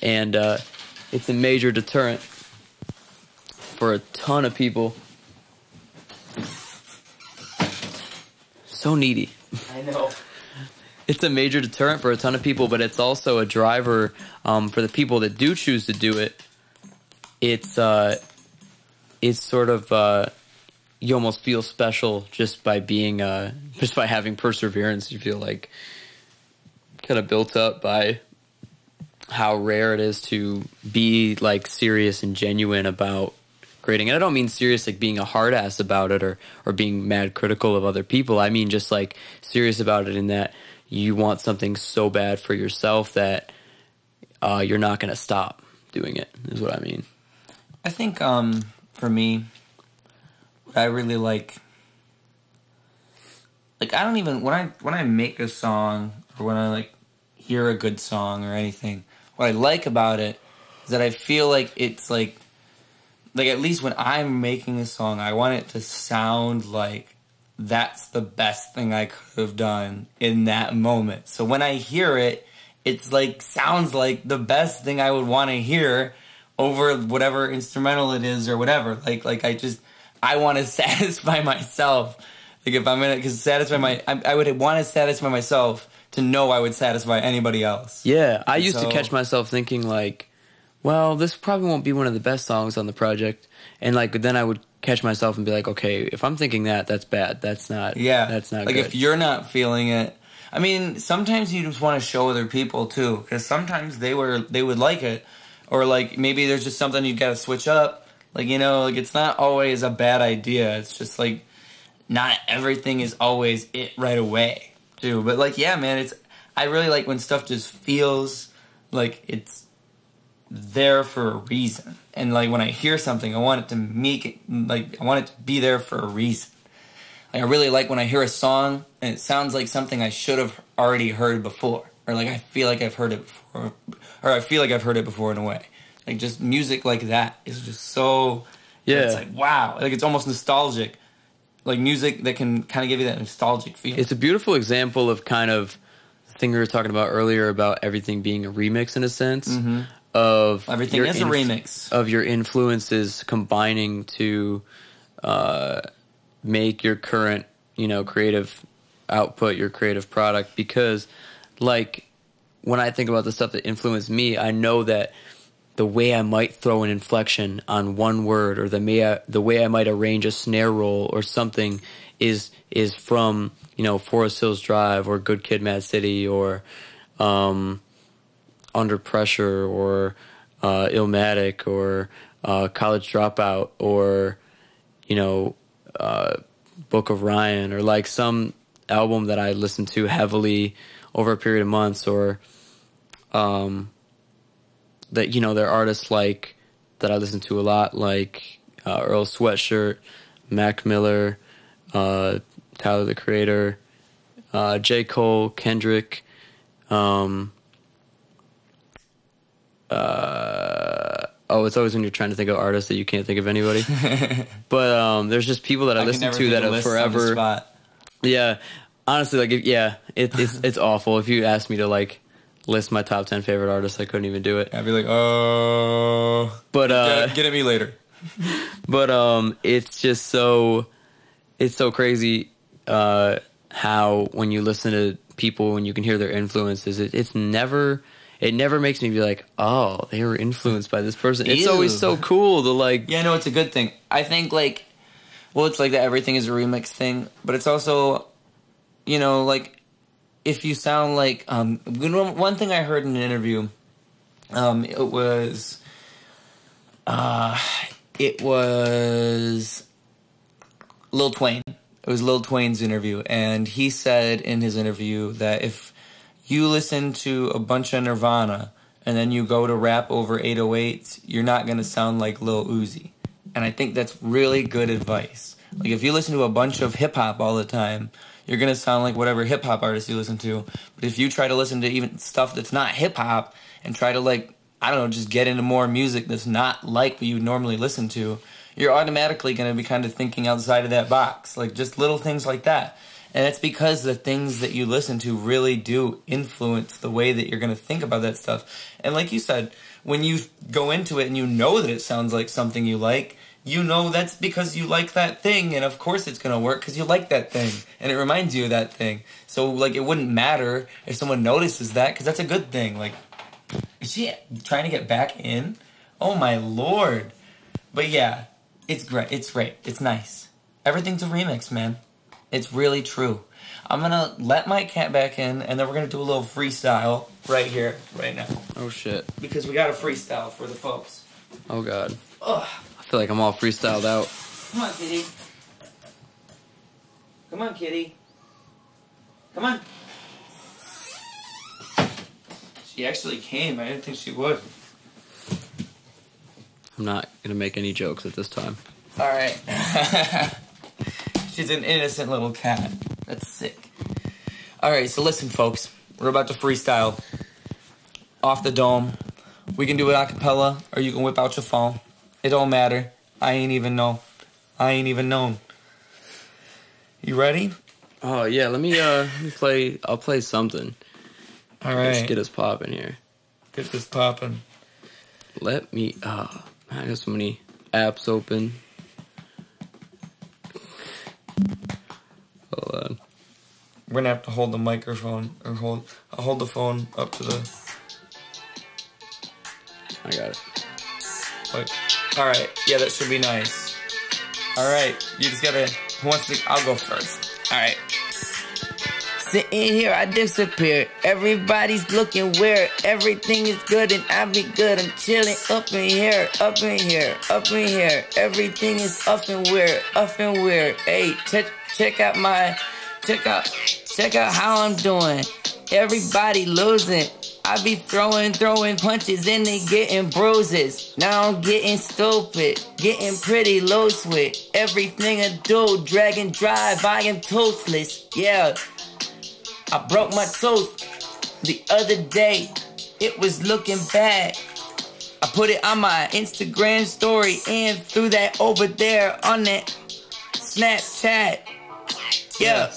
And uh, it's a major deterrent for a ton of people. So needy. I know. It's a major deterrent for a ton of people, but it's also a driver um, for the people that do choose to do it. It's uh, it's sort of uh, you almost feel special just by being uh, just by having perseverance. You feel like kind of built up by how rare it is to be like serious and genuine about creating. And I don't mean serious like being a hard ass about it or or being mad critical of other people. I mean just like serious about it in that you want something so bad for yourself that uh, you're not going to stop doing it, is what I mean. I think um, for me, what I really like, like I don't even, when I, when I make a song or when I like hear a good song or anything, what I like about it is that I feel like it's like, like at least when I'm making a song, I want it to sound like that's the best thing I could have done in that moment. So when I hear it, it's like, sounds like the best thing I would want to hear over whatever instrumental it is or whatever. Like, like I just, I want to satisfy myself. Like if I'm going to satisfy my, I, I would want to satisfy myself to know I would satisfy anybody else. Yeah. I and used so, to catch myself thinking like, well, this probably won't be one of the best songs on the project. And like, then I would catch myself and be like, okay, if I'm thinking that, that's bad. That's not, yeah, that's not like good. If you're not feeling it, I mean, sometimes you just want to show other people too, because sometimes they were, they would like it, or like maybe there's just something you got to switch up. Like, you know, like it's not always a bad idea. It's just like, not everything is always it right away too. But like, yeah, man, it's, I really like when stuff just feels like it's there for a reason. And like when I hear something, I want it to make it, like I want it to be there for a reason. Like I really like when I hear a song and it sounds like something I should have already heard before, or like I feel like I've heard it before, or I feel like I've heard it before in a way. Like just music like that is just so, yeah, it's like wow, like it's almost nostalgic. Like music that can kind of give you that nostalgic feel. It's a beautiful example of kind of the thing we were talking about earlier about everything being a remix in a sense. Mm-hmm. Of everything is a remix of your influences combining to uh, make your current, you know, creative output, your creative product. Because, like, when I think about the stuff that influenced me, I know that the way I might throw an inflection on one word, or the may I, the way I might arrange a snare roll or something, is is from, you know, Forest Hills Drive or Good Kid, Mad City, or Um, Under Pressure, or uh, Illmatic, or uh, College Dropout, or, you know, uh, Book of Ryan, or like some album that I listened to heavily over a period of months, or um, that, you know, there are artists like that I listen to a lot, like uh, Earl Sweatshirt, Mac Miller, uh, Tyler the Creator, uh, J. Cole, Kendrick, um, Uh, oh, it's always when you're trying to think of artists that you can't think of anybody. But um, there's just people that I, I listen to that are forever. Yeah, honestly, like if, yeah, it, it's it's awful. If you asked me to like list my top ten favorite artists, I couldn't even do it. I'd be like, oh, but uh, get, get at me later. But um, it's just so it's so crazy uh, how when you listen to people and you can hear their influences, it, it's never. It never makes me be like, oh, they were influenced by this person. Ew. It's always so cool to like... Yeah, no, it's a good thing. I think like... Well, it's like the everything is a remix thing, but it's also... you know, like, if you sound like, um, one thing I heard in an interview, um, it was, uh, it was Lil Twain. It was Lil Twain's interview, and he said in his interview that if you listen to a bunch of Nirvana and then you go to rap over eight oh eights, you're not going to sound like Lil Uzi. And I think that's really good advice. Like, if you listen to a bunch of hip-hop all the time, you're going to sound like whatever hip-hop artist you listen to. But if you try to listen to even stuff that's not hip-hop and try to, like, I don't know, just get into more music that's not like what you normally listen to, you're automatically going to be kind of thinking outside of that box. Like, just little things like that. And it's because the things that you listen to really do influence the way that you're going to think about that stuff. And like you said, when you go into it and you know that it sounds like something you like, you know that's because you like that thing, and of course it's going to work because you like that thing, and it reminds you of that thing. So, like, it wouldn't matter if someone notices that, because that's a good thing. Like, is she trying to get back in? Oh, my Lord. But, yeah, it's great. It's great. It's nice. Everything's a remix, man. It's really true. I'm going to let my cat back in, and then we're going to do a little freestyle right here, right now. Oh, shit. Because we got a freestyle for the folks. Oh, God. Ugh. I feel like I'm all freestyled out. Come on, kitty. Come on, kitty. Come on. She actually came. I didn't think she would. I'm not going to make any jokes at this time. All right. She's an innocent little cat. That's sick. All right, so listen, folks. We're about to freestyle. Off the dome. We can do it a cappella, or you can whip out your phone. It don't matter. I ain't even know. I ain't even known. You ready? Oh, yeah. Let me, uh, let me play. I'll play something. All right. Let's get us popping here. Get this popping. Let me, ah, oh, I got so many apps open. Hold on. We're gonna have to hold the microphone, or hold, I'll hold the phone up to the. I got it. Wait. All right, yeah, that should be nice. All right, you just gotta, who wants to, I'll go first. All right. Sitting here, I disappear. Everybody's looking weird. Everything is good and I be good. I'm chilling up in here, up in here, up in here. Everything is up and weird, up and weird. Hey, check, check out my, check out, check out how I'm doing. Everybody losing. I be throwing, throwing punches and they getting bruises. Now I'm getting stupid, getting pretty loose with everything I do, drag and drive, I am toothless, yeah. I broke my tooth the other day, it was looking bad. I put it on my Instagram story and threw that over there on that Snapchat, yeah.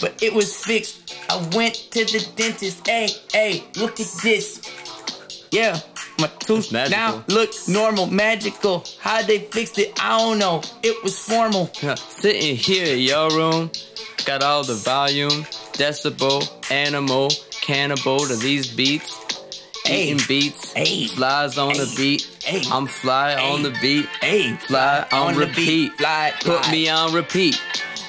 But it was fixed. I went to the dentist, hey, hey, look at this. Yeah, my tooth now look normal, magical. How they fixed it, I don't know, it was formal. Yeah. Sitting here in your room, got all the volume, decibel, animal, cannibal to these beats. Hey. Eating beats, hey. Flies on hey. The beat. Hey. I'm fly hey. On the beat, hey. Fly on, on repeat, fly, fly. Put me on repeat.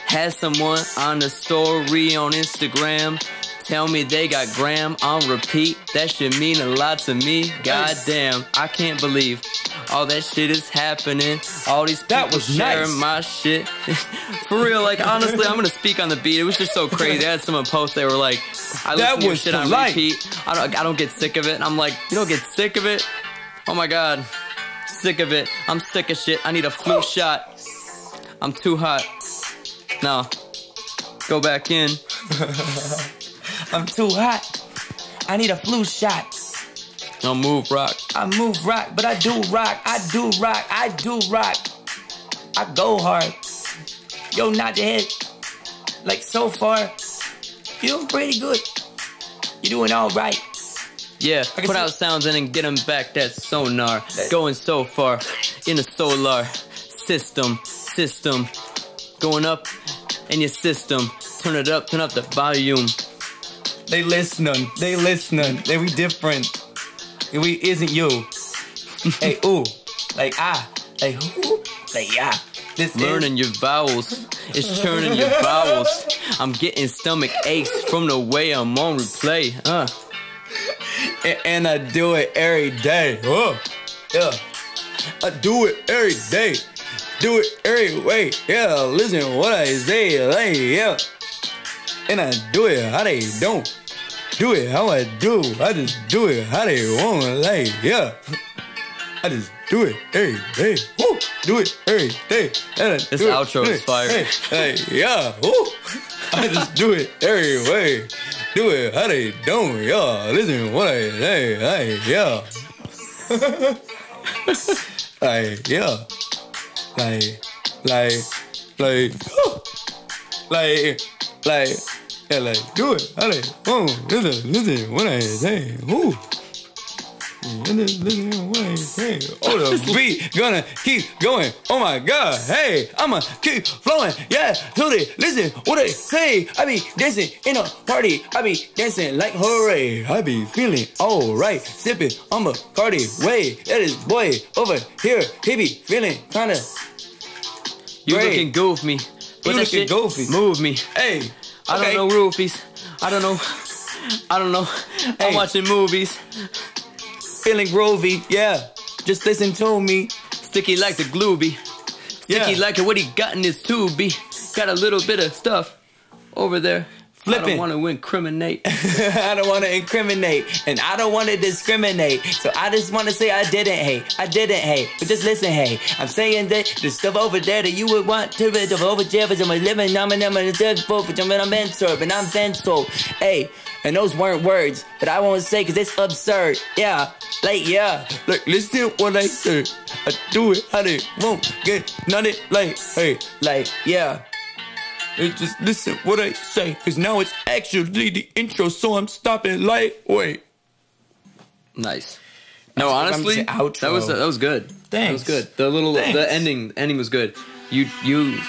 Had someone on the story on Instagram tell me they got Graeme on repeat. That should mean a lot to me. Goddamn, I can't believe all that shit is happening. All these people that was sharing nice. My shit. For real, like, honestly, I'm gonna speak on the beat. It was just so crazy. I had someone post, they were like, I listen to your shit on repeat. I don't, I don't get sick of it. And I'm like, you don't get sick of it? Oh my God. Sick of it. I'm sick of shit. I need a flu oh. shot. I'm too hot. No, go back in. I'm too hot. I need a flu shot. Don't move, rock. I move, rock, but I do rock. I do rock. I do rock. I go hard. Yo, nod your head. Like, so far, you're doing pretty good. You're doing all right. Yeah, put out sounds and then get them back. That sonar. Going so far in the solar system. System. Going up in your system. Turn it up, turn up the volume. They listening, they listening. They we different. We isn't you. Hey, ooh. Like, ah. Like, who? Like, yeah. This learning is- your vowels. It's churning your bowels. I'm getting stomach aches from the way I'm on replay. Uh. And, and I do it every day. Uh. Yeah. I do it every day. Do it every way. Yeah. Listen what I say. Like, yeah. And I do it how they don't. Do it how I do. I just do it how they want. Like, yeah. I just do it every day. Woo. Do it every day. And I this do outro it, is fire. Hey, hey, yeah. Woo. I just do it every way. Do it how they don't. Yeah. Listen what I say. Like, yeah. Like, yeah. Like, like, like, woo. Like, like, yeah, like, do it. I like, oh, listen, listen what I say. Woo. Listen, listen what I say. Oh, the beat gonna keep going. Oh my God. Hey, I'ma keep flowing. Yeah, to the listen what I say. I be dancing in a party. I be dancing like hooray. I be feeling alright. Sipping on my Cardi way. That is boy over here. He be feeling kinda. You great. Looking goofy. You looking goofy. Move me. Hey. I okay. don't know roofies. I don't know. I don't know. Hey. I'm watching movies. Feeling groovy, yeah. Just listen to me. Sticky like the gloobie. Sticky yeah. like it. What he got in his tubie. Got a little bit of stuff over there. Flipping. I don't want to incriminate. I don't want to incriminate. And I don't want to discriminate. So I just want to say I didn't hate. I didn't hate. But just listen, hey. I'm saying that the stuff over there that you would want to be over there. But I'm a living. I'm a mentor. But I'm a mentor. But I'm thankful. Hey. And those weren't words that I won't say because it's absurd. Yeah. Like, yeah. Like, listen what I say. I do it how they won't get none of it. Like, hey. Like, yeah. It just listen what I say, cause now it's actually the intro, so I'm stopping like wait. Nice. No, that's honestly, that was that was good. Thanks. That was good. The little Thanks. the ending ending was good. You you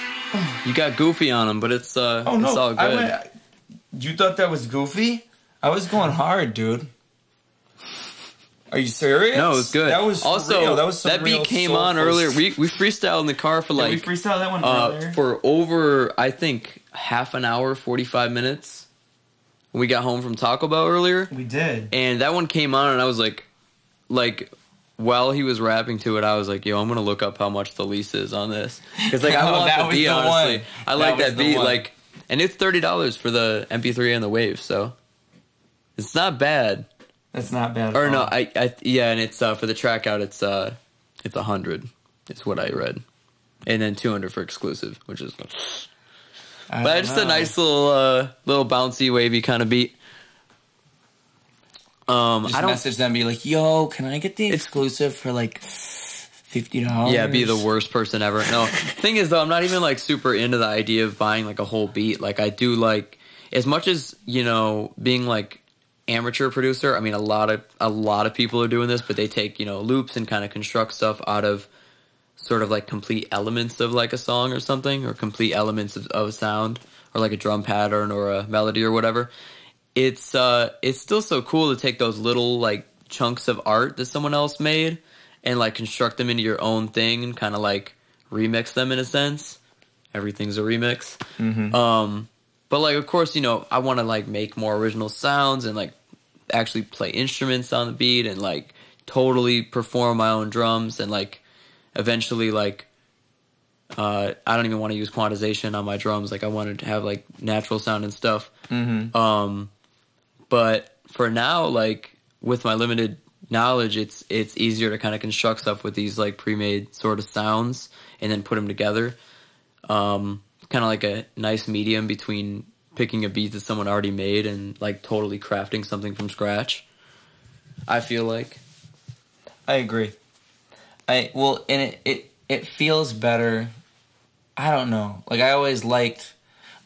you got goofy on them, but it's uh oh, no. it's all good. I went, you thought that was goofy? I was going hard, dude. Are you serious? No, it was good. That was also real. That, was some that beat real came on post. Earlier. We we freestyled in the car for like yeah, we freestyled that one uh, for over I think half an hour, forty-five minutes. We got home from Taco Bell earlier. We did, and that one came on, and I was like, like while he was rapping to it, I was like, yo, I'm gonna look up how much the lease is on this because like I oh, want that beat honestly. One. I like that, that beat like, and it's thirty dollars for the M P three and the Wave, so it's not bad. That's not bad. Or at no, all. I, I, yeah, and it's uh, for the track out. It's uh, it's a hundred. It's what I read, and then two hundred for exclusive, which is. I but just know. A nice little, uh, little bouncy, wavy kind of beat. Um, just I don't message them and be like, "Yo, can I get the exclusive for like fifty dollars?" Yeah, be the worst person ever. No, thing is though, I'm not even like super into the idea of buying like a whole beat. Like I do like as much as you know being like. Amateur producer. I mean, a lot of a lot of people are doing this, but they take you know loops and kind of construct stuff out of sort of like complete elements of like a song or something, or complete elements of, of sound, or like a drum pattern or a melody or whatever. It's uh, it's still so cool to take those little like chunks of art that someone else made and like construct them into your own thing and kind of like remix them in a sense. Everything's a remix. Mm-hmm. Um. But, like, of course, you know, I want to, like, make more original sounds and, like, actually play instruments on the beat and, like, totally perform my own drums and, like, eventually, like, uh, I don't even want to use quantization on my drums. Like, I wanted to have, like, natural sound and stuff. Mm-hmm. Um, but for now, like, with my limited knowledge, it's it's easier to kind of construct stuff with these, like, pre-made sort of sounds and then put them together. Um kind of like a nice medium between picking a beat that someone already made and like totally crafting something from scratch. I feel like I agree. I well and it it, it feels better. I don't know. Like I always liked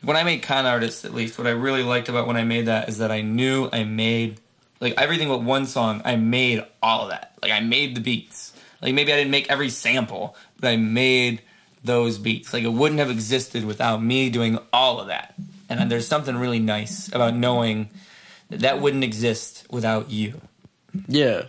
when I made Con Artists, at least what I really liked about when I made that is that I knew I made like everything but one song. I made all of that. Like I made the beats. Like maybe I didn't make every sample, but I made those beats. Like it wouldn't have existed without me doing all of that. And there's something really nice about knowing that that wouldn't exist without you. Yeah.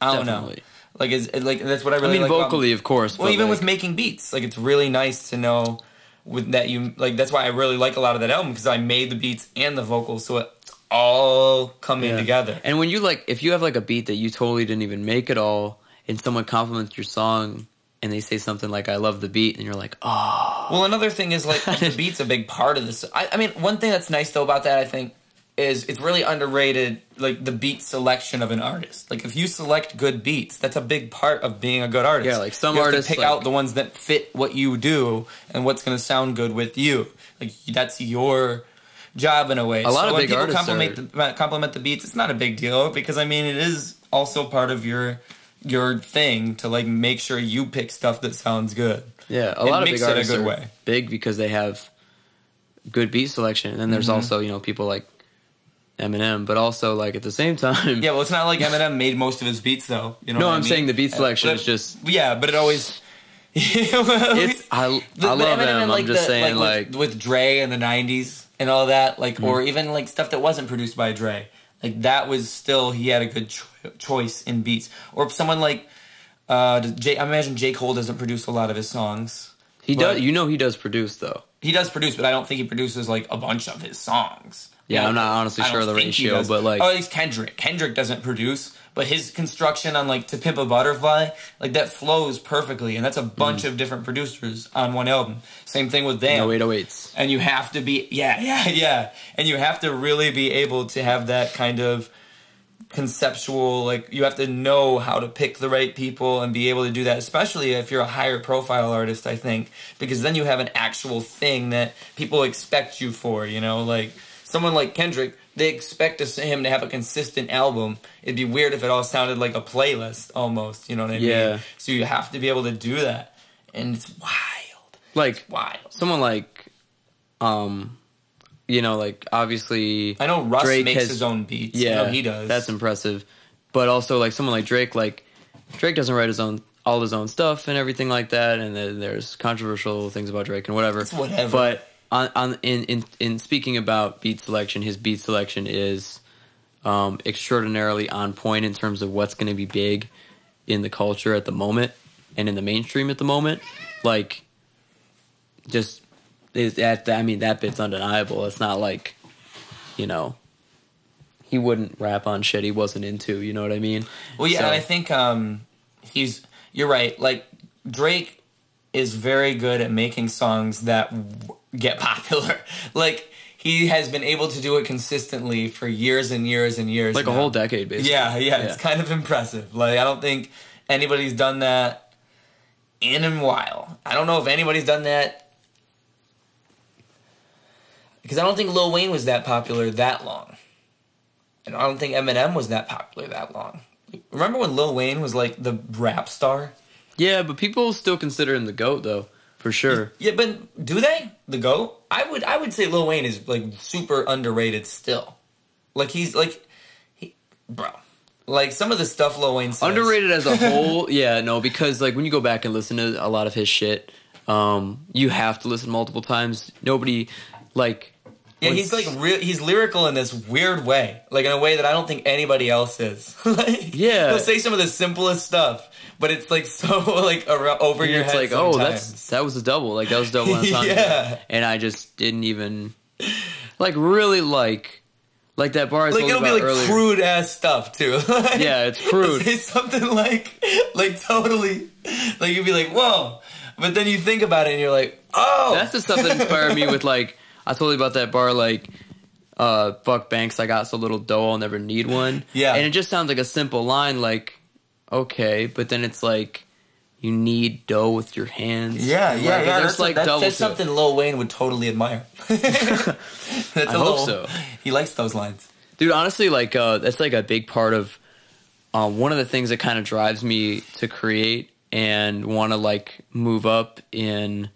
I don't definitely. know. Like, is like that's what I really. I mean, like vocally, about, of course. Well, even like, with making beats, like it's really nice to know with that you like. That's why I really like a lot of that album because I made the beats and the vocals, so it's all coming yeah. together. And when you like, if you have like a beat that you totally didn't even make at all, and someone compliments your song and they say something like, "I love the beat," and you're like, "Oh." Well, another thing is like the beat's a big part of this. I, I mean, one thing that's nice though about that, I think. Is it's really underrated, like, the beat selection of an artist. Like, if you select good beats, that's a big part of being a good artist. Yeah, like, some you have artists, to pick like, out the ones that fit what you do and what's going to sound good with you. Like, that's your job in a way. A lot so of when big people artists compliment, are... the, compliment the beats, it's not a big deal because, I mean, it is also part of your your thing to, like, make sure you pick stuff that sounds good. Yeah, a lot of big artists are way. big because they have good beat selection. And then there's mm-hmm. also, you know, people like... Eminem, but also, like, at the same time... Yeah, well, it's not like Eminem made most of his beats, though. You know no, what I'm I mean? saying the beat selection is just... Yeah, but it always... it's, I, the, I love Eminem, I'm like just the, saying, like... like with, with Dre in the nineties and all that, like, mm-hmm. or even, like, stuff that wasn't produced by Dre. Like, that was still... He had a good cho choice in beats. Or someone like... Uh, J I imagine J. Cole doesn't produce a lot of his songs. He does. You know he does produce, though. He does produce, but I don't think he produces, like, a bunch of his songs. Yeah, I'm not honestly sure of the ratio, but like... Oh, at least Kendrick. Kendrick doesn't produce, but his construction on, like, To Pimp a Butterfly, like, that flows perfectly, and that's a bunch mm. of different producers on one album. Same thing with them. No eight oh eights. And you have to be... Yeah, yeah, yeah. And you have to really be able to have that kind of conceptual, like, you have to know how to pick the right people and be able to do that, especially if you're a higher profile artist, I think, because then you have an actual thing that people expect you for, you know, like... Someone like Kendrick, they expect him to have a consistent album. It'd be weird if it all sounded like a playlist almost, you know what I mean? Yeah. So you have to be able to do that. And it's wild. Like, it's wild. Someone like, um, you know, like, obviously... I know Russ Drake makes has, his own beats. Yeah, you know, he does. That's impressive. But also, like, someone like Drake, like, Drake doesn't write his own, all his own stuff and everything like that. And then there's controversial things about Drake and whatever. It's whatever. But... On, on in, in in speaking about beat selection, his beat selection is um, extraordinarily on point in terms of what's going to be big in the culture at the moment and in the mainstream at the moment. Like, just that. I mean, that bit's undeniable. It's not like, you know, he wouldn't rap on shit he wasn't into. You know what I mean? Well, yeah, so, and I think um, he's. You're right. Like Drake is very good at making songs that get popular. Like, he has been able to do it consistently for years and years and years. Like now. A whole decade, basically. Yeah, yeah, yeah, it's kind of impressive. Like, I don't think anybody's done that in a while. I don't know if anybody's done that... Because I don't think Lil Wayne was that popular that long. And I don't think Eminem was that popular that long. Remember when Lil Wayne was, like, the rap star? Yeah, but people still consider him the GOAT, though, for sure. Yeah, but do they? The GOAT? I would I would say Lil Wayne is, like, super underrated still. Like, he's, like, he, bro. Like, some of the stuff Lil Wayne says. Underrated as a whole? Yeah, no, because, like, when you go back and listen to a lot of his shit, um, you have to listen multiple times. Nobody, like... Yeah, he's, like, re he's lyrical in this weird way. Like, in a way that I don't think anybody else is. Like, yeah. He'll say some of the simplest stuff. But it's, like, so, like, over your head. It's like, sometimes. oh, that's that was a double. Like, that was a double on a song. Yeah. And I just didn't even, like, really, like, like that bar I told you about earlier. Like, it'll be, like, crude-ass stuff, too. Like, yeah, it's crude. It's something, like, like, totally, like, you'd be like, whoa. But then you think about it, and you're like, oh. That's the stuff that inspired me with, like, I told you about that bar, like, uh, Buck Banks, I got so little dough, I'll never need one. Yeah. And it just sounds like a simple line, like. Okay, but then it's like you need dough with your hands. Yeah, yeah, right? yeah. There's that's like a, that, that's something it. Lil Wayne would totally admire. that's I a hope little, so. He likes those lines, dude. Honestly, like uh, that's like a big part of uh, one of the things that kind of drives me to create and want to like move up in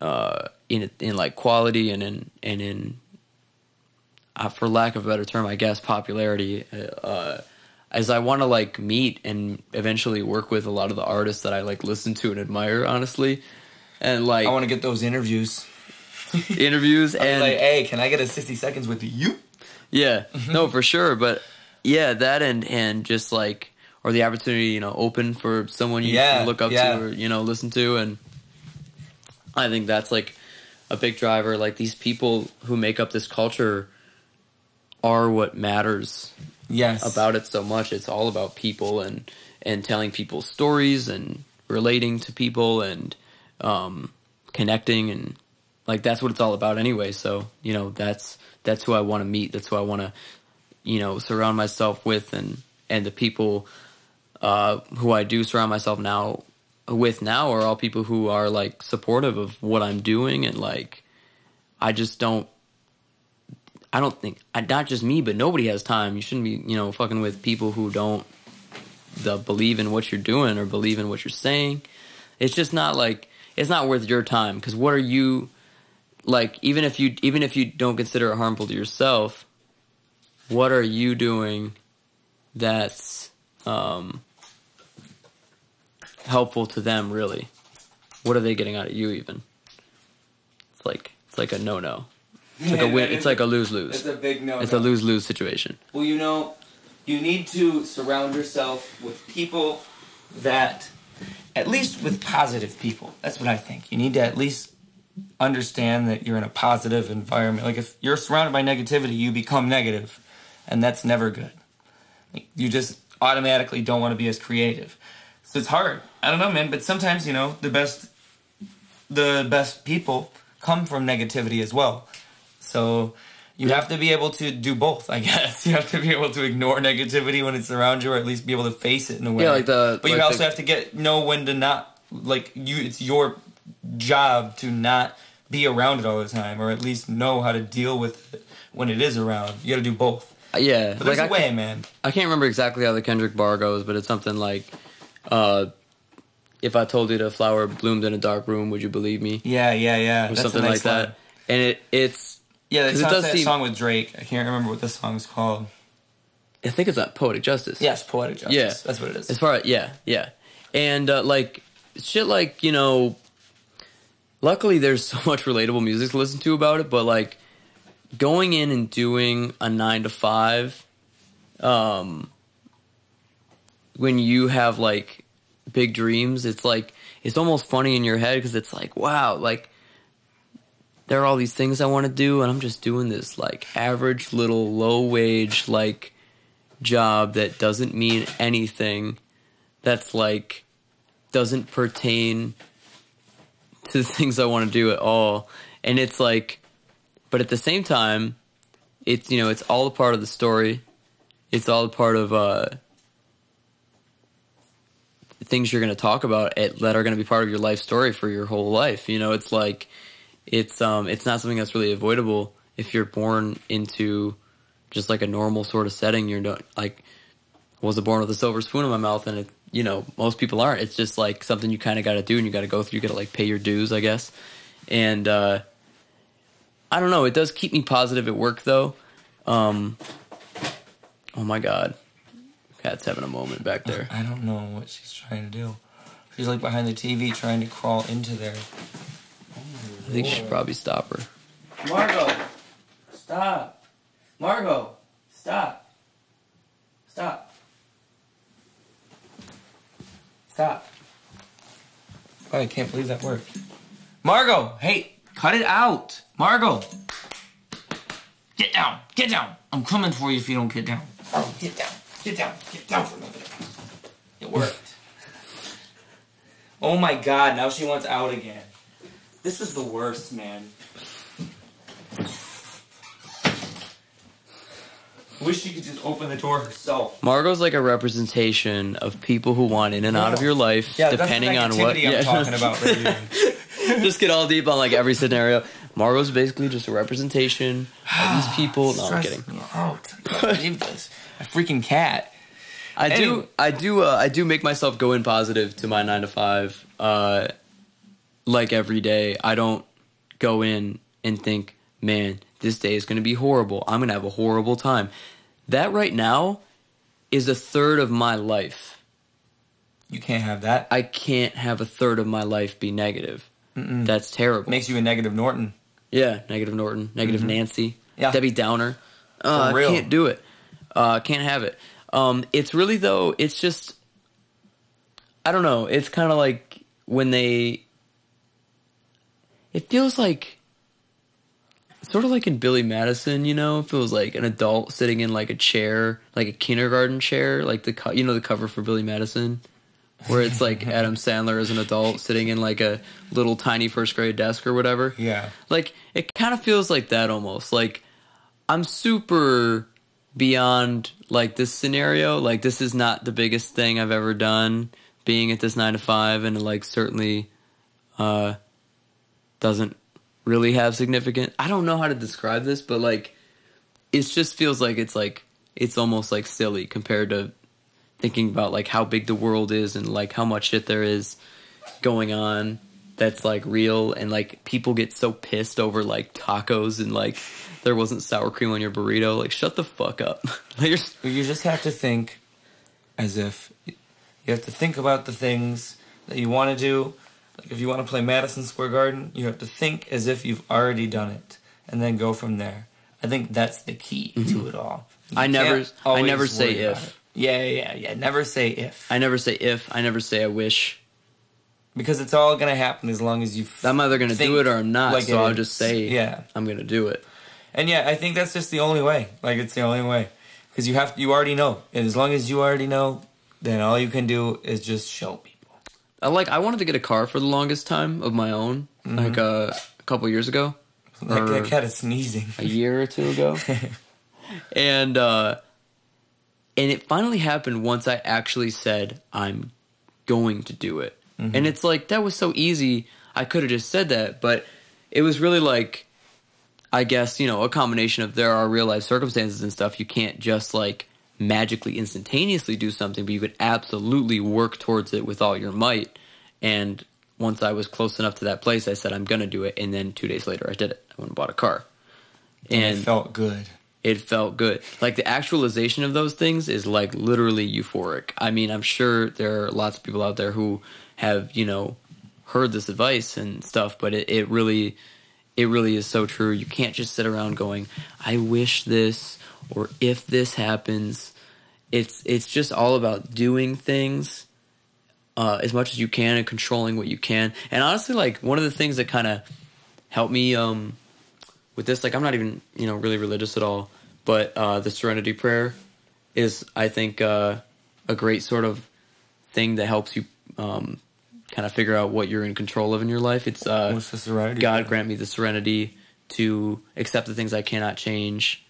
uh, in in like quality and in and in uh, for lack of a better term, I guess popularity. Uh, As I want to, like, meet and eventually work with a lot of the artists that I, like, listen to and admire, honestly. And, like... I want to get those interviews. Interviews and... like, hey, can I get a sixty seconds with you? Yeah. Mm-hmm. No, for sure. But, yeah, that and, and just, like... or the opportunity, you know, open for someone you yeah, can look up yeah. to or, you know, listen to. And I think that's like a big driver. Like, these people who make up this culture are what matters yes. about it so much. It's all about people and, and telling people stories and relating to people and um, connecting, and like, that's what it's all about anyway. So, you know, that's, that's who I want to meet. That's who I want to, you know, surround myself with, and, and the people uh, who I do surround myself now with now are all people who are like supportive of what I'm doing. And like, I just don't, I don't think, I, not just me, but nobody has time. You shouldn't be, you know, fucking with people who don't the, believe in what you're doing or believe in what you're saying. It's just not like, it's not worth your time. Cause what are you, like, even if you, even if you don't consider it harmful to yourself, what are you doing that's um, helpful to them, really? What are they getting out of you even? It's like, it's like a no-no. It's like a win, it's like a lose-lose. It's a big no-no. It's a lose-lose situation. Well, you know, you need to surround yourself with people that, at least with positive people. That's what I think. You need to at least understand that you're in a positive environment. Like, if you're surrounded by negativity, you become negative, and that's never good. Like, you just automatically don't want to be as creative. So it's hard. I don't know, man, but sometimes, you know, the best the best people come from negativity as well. So you have to be able to do both, I guess. You have to be able to ignore negativity when it's around you, or at least be able to face it in a way. Yeah, like the, but like you also the, have to get know when to not, like, you. It's your job to not be around it all the time, or at least know how to deal with it when it is around. You got to do both. Yeah, but there's like a way, man. I can't remember exactly how the Kendrick bar goes, but it's something like, uh, "If I told you the flower bloomed in a dark room, would you believe me?" Yeah, yeah, yeah, or that's something nice like line. That. And it, it's yeah, it's that seem, song with Drake. I can't remember what the song's called. I think it's not Poetic Justice. Yes, Poetic Justice. Yeah, that's what it is. As far as, yeah, yeah, and uh, like shit, like, you know. Luckily, there's so much relatable music to listen to about it, but, like, going in and doing a nine to five, um, when you have, like, big dreams, it's, like, it's almost funny in your head, because it's, like, wow, like, there are all these things I want to do, and I'm just doing this, like, average little low-wage, like, job that doesn't mean anything, that's, like, doesn't pertain to the things I want to do at all. And it's like, but at the same time, it's, you know, it's all a part of the story. It's all a part of uh, things you're going to talk about at, that are going to be part of your life story for your whole life. You know, it's like, it's um, it's not something that's really avoidable if you're born into just like a normal sort of setting. You're not, like, was I born with a silver spoon in my mouth? And it, you know, most people aren't. It's just like something you kind of got to do, and you got to go through. You got to like pay your dues, I guess. And uh, I don't know. It does keep me positive at work, though. Um, oh my God, Kat's having a moment back there. I don't know what she's trying to do. She's like behind the T V trying to crawl into there. Oh, I think Lord. She should probably stop her. Margo, stop. Margo, stop. Stop. Stop. Oh, I can't believe that worked. Margo, hey, cut it out. Margo. Get down. Get down. I'm coming for you if you don't get down. Oh, get down. Get down. Get down from over there. It worked. Oh, my God. Now she wants out again. This is the worst, man. Wish she could just open the door herself. Margo's like a representation of people who want in and out of your life, yeah, depending that's the on what I'm yeah. talking about. Just get all deep on like every scenario. Margo's basically just a representation of these people. No, I'm kidding. I can't believe this. A freaking cat. I anyway. do, I do, uh, I do make myself go in positive to my nine to five, uh, like every day. I don't go in and think, man, this day is going to be horrible. I'm going to have a horrible time. That right now is a third of my life. You can't have that. I can't have a third of my life be negative. Mm-mm. That's terrible. Makes you a negative Norton. Yeah, negative Norton, negative mm-hmm. Nancy, yeah. Debbie Downer. Uh, I can't do it. Uh, can't have it. Um, it's really though, it's just, I don't know. It's kind of like when they, it feels like, sort of like in Billy Madison, you know, it feels like an adult sitting in like a chair, like a kindergarten chair, like the, co you know, the cover for Billy Madison, where it's like Adam Sandler as an adult sitting in like a little tiny first grade desk or whatever. Yeah. Like it kind of feels like that almost. Like I'm super beyond like this scenario. Like this is not the biggest thing I've ever done, being at this nine to five, and like certainly uh, doesn't really have significant. I don't know how to describe this, but like it just feels like it's like it's almost like silly compared to thinking about like how big the world is and like how much shit there is going on that's like real, and like people get so pissed over like tacos and like there wasn't sour cream on your burrito. Like shut the fuck up. Like, you just have to think as if you have to think about the things that you want to do. Like if you want to play Madison Square Garden, you have to think as if you've already done it and then go from there. I think that's the key mm-hmm. to it all. You I never I never say if. Yeah, yeah, yeah. Never say if. I never say if. I never say I wish. Because it's all going to happen as long as you I'm either going to do it or I'm not, like so I'll is. just say yeah. I'm going to do it. And yeah, I think that's just the only way. Like it's the only way. Because you have you already know. And as long as you already know, then all you can do is just show people. I like. I wanted to get a car for the longest time of my own, mm-hmm. like uh, a couple years ago. Like I got it sneezing a year or two ago, and uh, and it finally happened once I actually said I'm going to do it. Mm-hmm. And it's like that was so easy. I could have just said that, but it was really like, I guess you know, a combination of there are real life circumstances and stuff. You can't just like magically instantaneously do something, but you could absolutely work towards it with all your might. And once I was close enough to that place, I said I'm gonna do it, and then two days later I did it. I went and bought a car, and, and it felt good. It felt good. Like the actualization of those things is like literally euphoric. I mean, I'm sure there are lots of people out there who have, you know, heard this advice and stuff, but it, it really it really is so true. You can't just sit around going I wish this or if this happens. It's it's just all about doing things uh, as much as you can and controlling what you can. And honestly, like one of the things that kind of helped me um, with this, like I'm not even you know really religious at all, but uh, the Serenity Prayer is I think uh, a great sort of thing that helps you um, kind of figure out what you're in control of in your life. It's uh, What's the serenity? God grant me the serenity to accept the things I cannot change.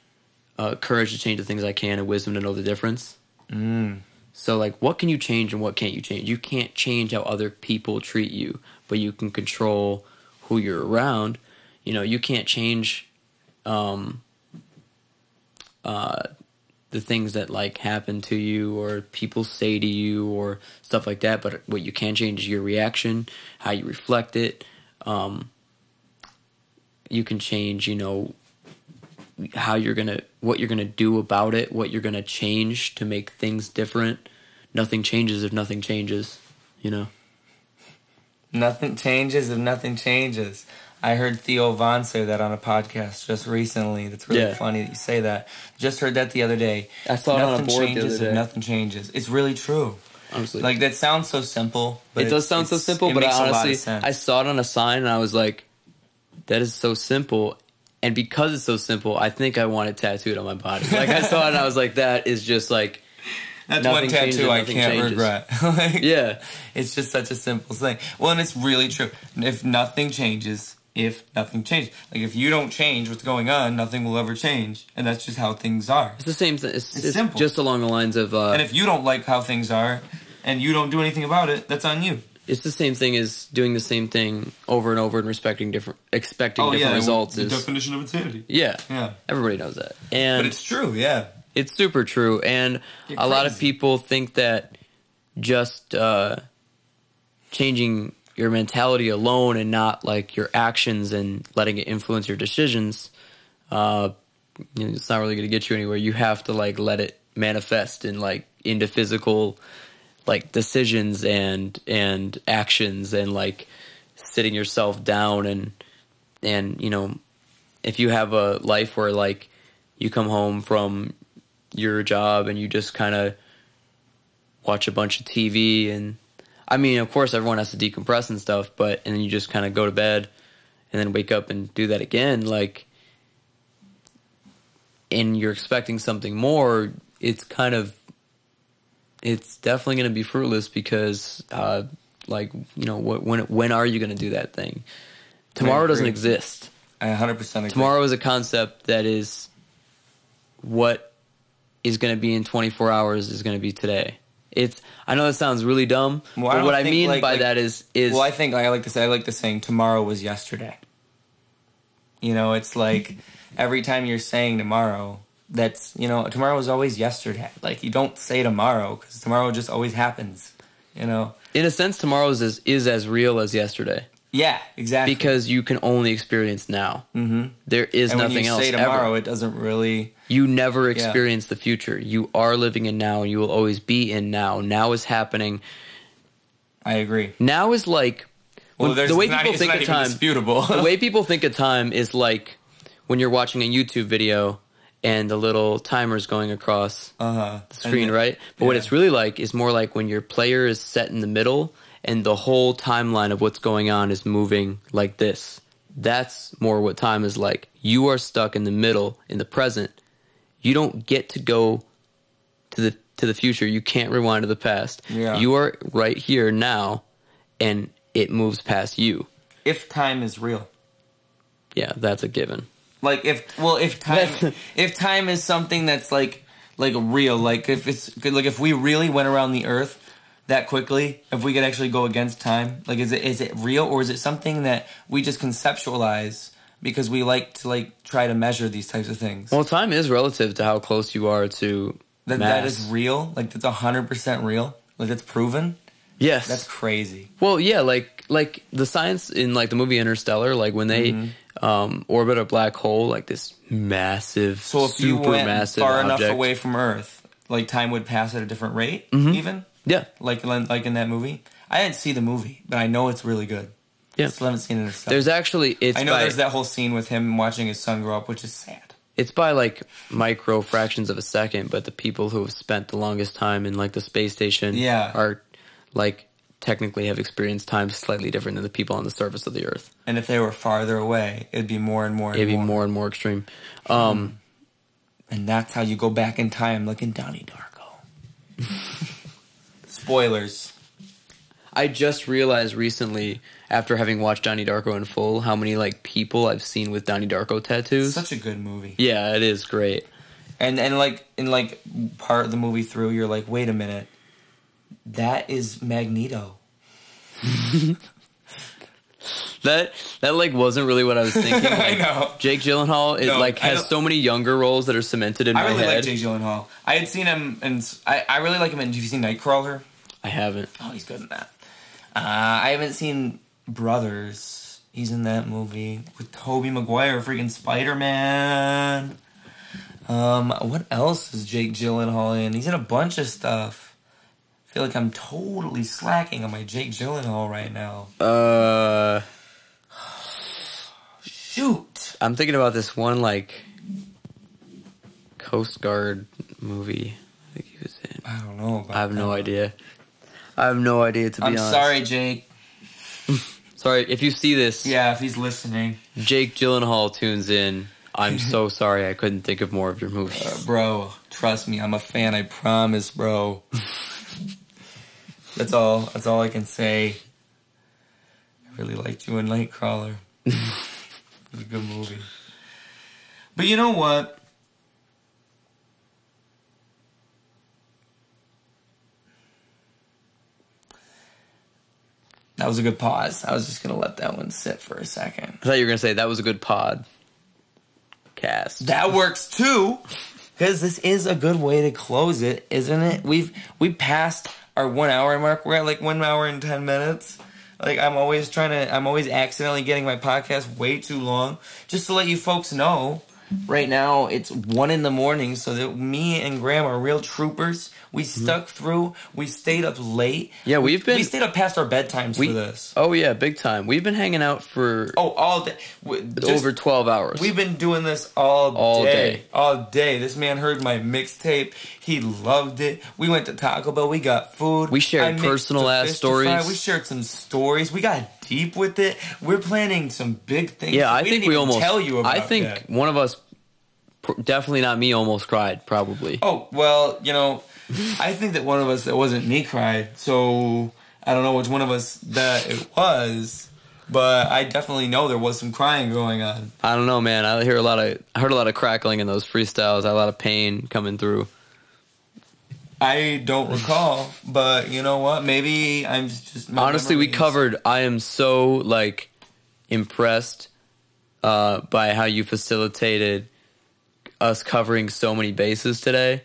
Uh, courage to change the things I can, and wisdom to know the difference. Mm. So, like, what can you change and what can't you change? You can't change how other people treat you, but you can control who you're around. You know, you can't change um, uh, the things that, like, happen to you or people say to you or stuff like that, but what you can change is your reaction, how you reflect it. Um, you can change, you know, how you're gonna, what you're gonna do about it, what you're gonna change to make things different. Nothing changes if nothing changes, you know. Nothing changes if nothing changes. I heard Theo Von say that on a podcast just recently. That's really yeah. funny that you say that. Just heard that the other day. I saw nothing it on a board changes the other day. If nothing changes. It's really true. Honestly, like that sounds so simple. But it, it does sound so simple, but I honestly, I saw it on a sign and I was like, that is so simple. And because it's so simple, I think I want it tattooed on my body. Like, I saw it and I was like, that is just like... That's one tattoo I can't changes. regret. Like, yeah. It's just such a simple thing. Well, and it's really true. If nothing changes, if nothing changes. Like, if you don't change what's going on, nothing will ever change. And that's just how things are. It's the same thing. It's, it's, it's simple. Just along the lines of... Uh, and if you don't like how things are and you don't do anything about it, that's on you. It's the same thing as doing the same thing over and over and respecting different, expecting oh, different yeah, results. The is, definition of insanity. Yeah, yeah. Everybody knows that, and but it's true. Yeah, it's super true. And a lot of people think that just uh, changing your mentality alone and not like your actions and letting it influence your decisions, uh, you know, it's not really going to get you anywhere. You have to like let it manifest and like into physical. Like decisions and and actions and like sitting yourself down and and you know if you have a life where like you come home from your job and you just kind of watch a bunch of T V. And I mean, of course, everyone has to decompress and stuff, but and then you just kind of go to bed and then wake up and do that again. Like, and you're expecting something more. It's kind of, it's definitely going to be fruitless because, uh, like, you know, what, when, when are you going to do that thing? Tomorrow doesn't exist. I one hundred percent agree. Tomorrow is a concept that is what is going to be in twenty-four hours is going to be today. It's, I know that sounds really dumb, well, but I what I mean like, by like, that is, is... Well, I think, like, I like this, I like the saying, tomorrow was yesterday. You know, it's like, every time you're saying tomorrow, that's, you know, tomorrow is always yesterday. Like, you don't say tomorrow, because tomorrow just always happens, you know? In a sense, tomorrow is as, is as real as yesterday. Yeah, exactly. Because you can only experience now. Mm-hmm. There is and nothing else. When you say tomorrow, ever. It doesn't really... You never experience yeah. the future. You are living in now, and you will always be in now. Now is happening. I agree. Now is like... Well, when, the way not, people think of time, disputable. The way people think of time is like when you're watching a YouTube video and the little timer's going across uh-huh. the screen, then, right? But yeah. what it's really like is more like when your player is set in the middle and the whole timeline of what's going on is moving like this. That's more what time is like. You are stuck in the middle, in the present. You don't get to go to the to the future. You can't rewind to the past. Yeah. You are right here now, and it moves past you. If time is real. Yeah, that's a given. Like, if, well, if time, if time is something that's, like, like real, like, if it's, like, if we really went around the earth that quickly, if we could actually go against time, like, is it is it real, or is it something that we just conceptualize because we like to, like, try to measure these types of things? Well, time is relative to how close you are to that, mass. That is real? Like, that's one hundred percent real? Like, that's proven? Yes. That's crazy. Well, yeah, like, like, the science in, like, the movie Interstellar, like, when they mm-hmm. um, orbit a black hole, like, this massive, super massive object. So if you went far enough away from Earth, like, time would pass at a different rate, mm-hmm. even? Yeah. Like, like in that movie. I didn't see the movie, but I know it's really good. Yeah. I still haven't seen it herself. There's actually, it's I know by, there's that whole scene with him watching his son grow up, which is sad. It's by, like, micro fractions of a second, but the people who have spent the longest time in, like, the space station yeah. are, like, technically have experienced time slightly different than the people on the surface of the Earth. And if they were farther away, it'd be more and more and it'd more. It'd be more and more extreme. Um, and that's how you go back in time, like in Donnie Darko. Spoilers. I just realized recently, after having watched Donnie Darko in full, how many, like, people I've seen with Donnie Darko tattoos. Such a good movie. Yeah, it is great. And and like in like part of the movie through, you're like, wait a minute, that is Magneto. that that like wasn't really what I was thinking. Like, I know Jake Gyllenhaal is no, like has so many younger roles that are cemented in I my really head. I really like Jake Gyllenhaal. I had seen him, and I I really like him. And have you seen Nightcrawler? I haven't. Oh, he's good in that. Uh, I haven't seen Brothers. He's in that movie with Tobey Maguire, freaking Spider-Man. Um, what else is Jake Gyllenhaal in? He's in a bunch of stuff. I feel like I'm totally slacking on my Jake Gyllenhaal right now. Uh, shoot. I'm thinking about this one, like, Coast Guard movie I think he was in. I don't know about I have that. No idea. I have no idea, to be I'm honest. I'm sorry, Jake. Sorry, if you see this... Yeah, if he's listening. Jake Gyllenhaal tunes in. I'm so sorry I couldn't think of more of your movies. Uh, bro, trust me, I'm a fan, I promise, bro. That's all. That's all I can say. I really liked you in Nightcrawler. It was a good movie. But you know what? That was a good pause. I was just going to let that one sit for a second. I thought you were going to say that was a good pod. Cast. That works too, because this is a good way to close it, isn't it? We've we passed our one hour mark. We're at like one hour and ten minutes. Like I'm always trying to, I'm always accidentally getting my podcast way too long. Just to let you folks know, Right now, it's one in the morning, so that me and Graham are real troopers. We mm-hmm. stuck through. We stayed up late. Yeah, we've been... We stayed up past our bedtimes we, for this. Oh, yeah, big time. We've been hanging out for... Oh, all day. Just, over twelve hours. We've been doing this all, all day, day. All day. This man heard my mixtape. He loved it. We went to Taco Bell. We got food. We shared personal-ass stories. We shared some stories. We got... deep with it. We're planning some big things. Yeah, I we think didn't we even almost tell you about I think that. One of us, definitely not me, almost cried. Probably. Oh well, you know, I think that one of us that wasn't me cried. So I don't know which one of us that it was, but I definitely know there was some crying going on. I don't know, man. I hear a lot of, I heard a lot of crackling in those freestyles. A lot of pain coming through. I don't recall, but you know what? Maybe I'm just... Honestly, we covered... I am so, like, impressed uh, by how you facilitated us covering so many bases today.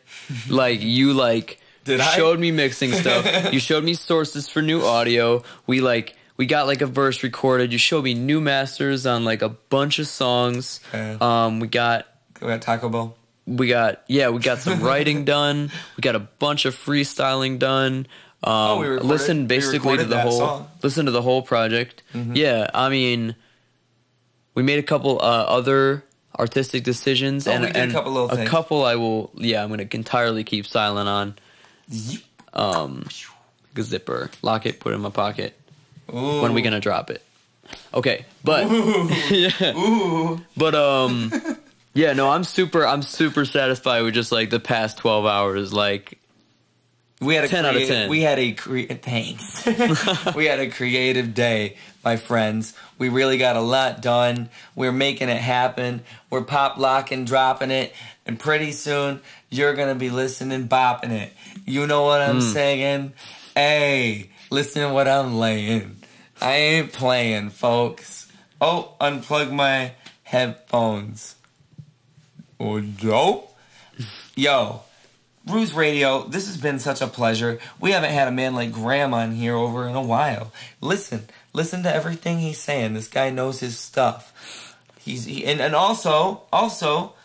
Like, you, like, Did showed I? me mixing stuff. You showed me sources for new audio. We, like... We got, like, a verse recorded. You showed me new masters on, like, a bunch of songs. Okay. Um, we got... We got Taco Bell. We got, yeah, we got some writing done. We got a bunch of freestyling done. Um, oh, we recorded, listen basically we to the whole, song. listen to the whole project. Mm-hmm. Yeah, I mean, we made a couple uh, other artistic decisions, oh, and, we did and a couple, little a couple I will, yeah, I'm gonna entirely keep silent on. Um, zipper, lock it, put it in my pocket. Ooh. When are we gonna drop it? Okay, but Ooh. yeah, Ooh. but um. Yeah, no, I'm super, I'm super satisfied with just, like, the past twelve hours, like, we had a ten out of ten. We had a, cre thanks, we had a creative day, my friends. We really got a lot done. We're making it happen. We're pop, locking, dropping it, and pretty soon, you're gonna be listening, bopping it. You know what I'm mm. saying? Hey, listen to what I'm laying. I ain't playing, folks. Oh, unplug my headphones. Yo, yo, Ruse Radio, this has been such a pleasure. We haven't had a man like Graham on here over in a while. Listen, listen to everything he's saying. This guy knows his stuff. He's he, and, and also, also,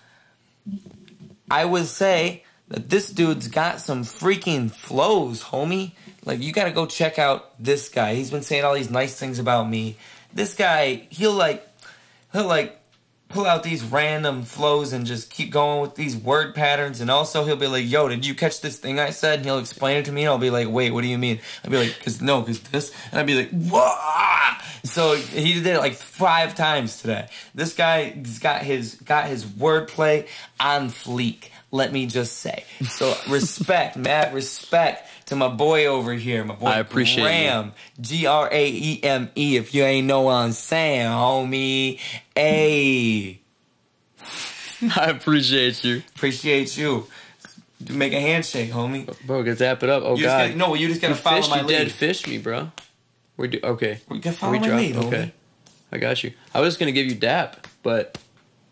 I would say that this dude's got some freaking flows, homie. Like, you gotta go check out this guy. He's been saying all these nice things about me. This guy, he'll like, he'll like, pull out these random flows and just keep going with these word patterns. And also he'll be like, yo, did you catch this thing I said? And he'll explain it to me. And I'll be like, wait, what do you mean? I'll be like, cause no, cause this. And I'll be like, whoa. So he did it like five times today. This guy's got his, got his wordplay on fleek. Let me just say. So respect, mad respect to my boy over here. My boy I appreciate Graham, G R A E M E, if you ain't know what I'm saying, homie. Hey. I appreciate you. Appreciate you. Make a handshake, homie. Bro, get zap it up. Oh, you God. Gotta, no, you just got to follow fish, my you lead. You dead fish me, bro. We're do okay. You got to follow we my lead, okay. Homie. I got you. I was going to give you dap, but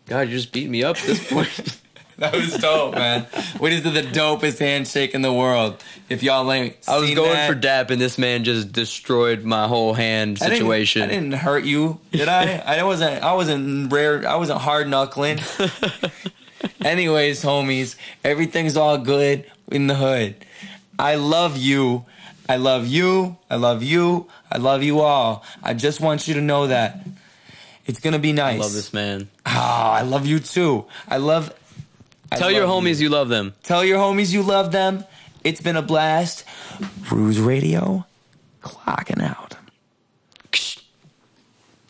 God, you just beat me up at this point. That was dope, man. We just did the dopest handshake in the world. If y'all ain't I was going that. for dap, and this man just destroyed my whole hand situation. I didn't, I didn't hurt you, did I? I wasn't. I wasn't rare. I wasn't hard knuckling. Anyways, homies, everything's all good in the hood. I love you. I love you. I love you. I love you all. I just want you to know that it's gonna be nice. I love this man. Ah, oh, I love you too. I love. I Tell your homies you. you love them. Tell your homies you love them. It's been a blast. Ruse Radio, clocking out.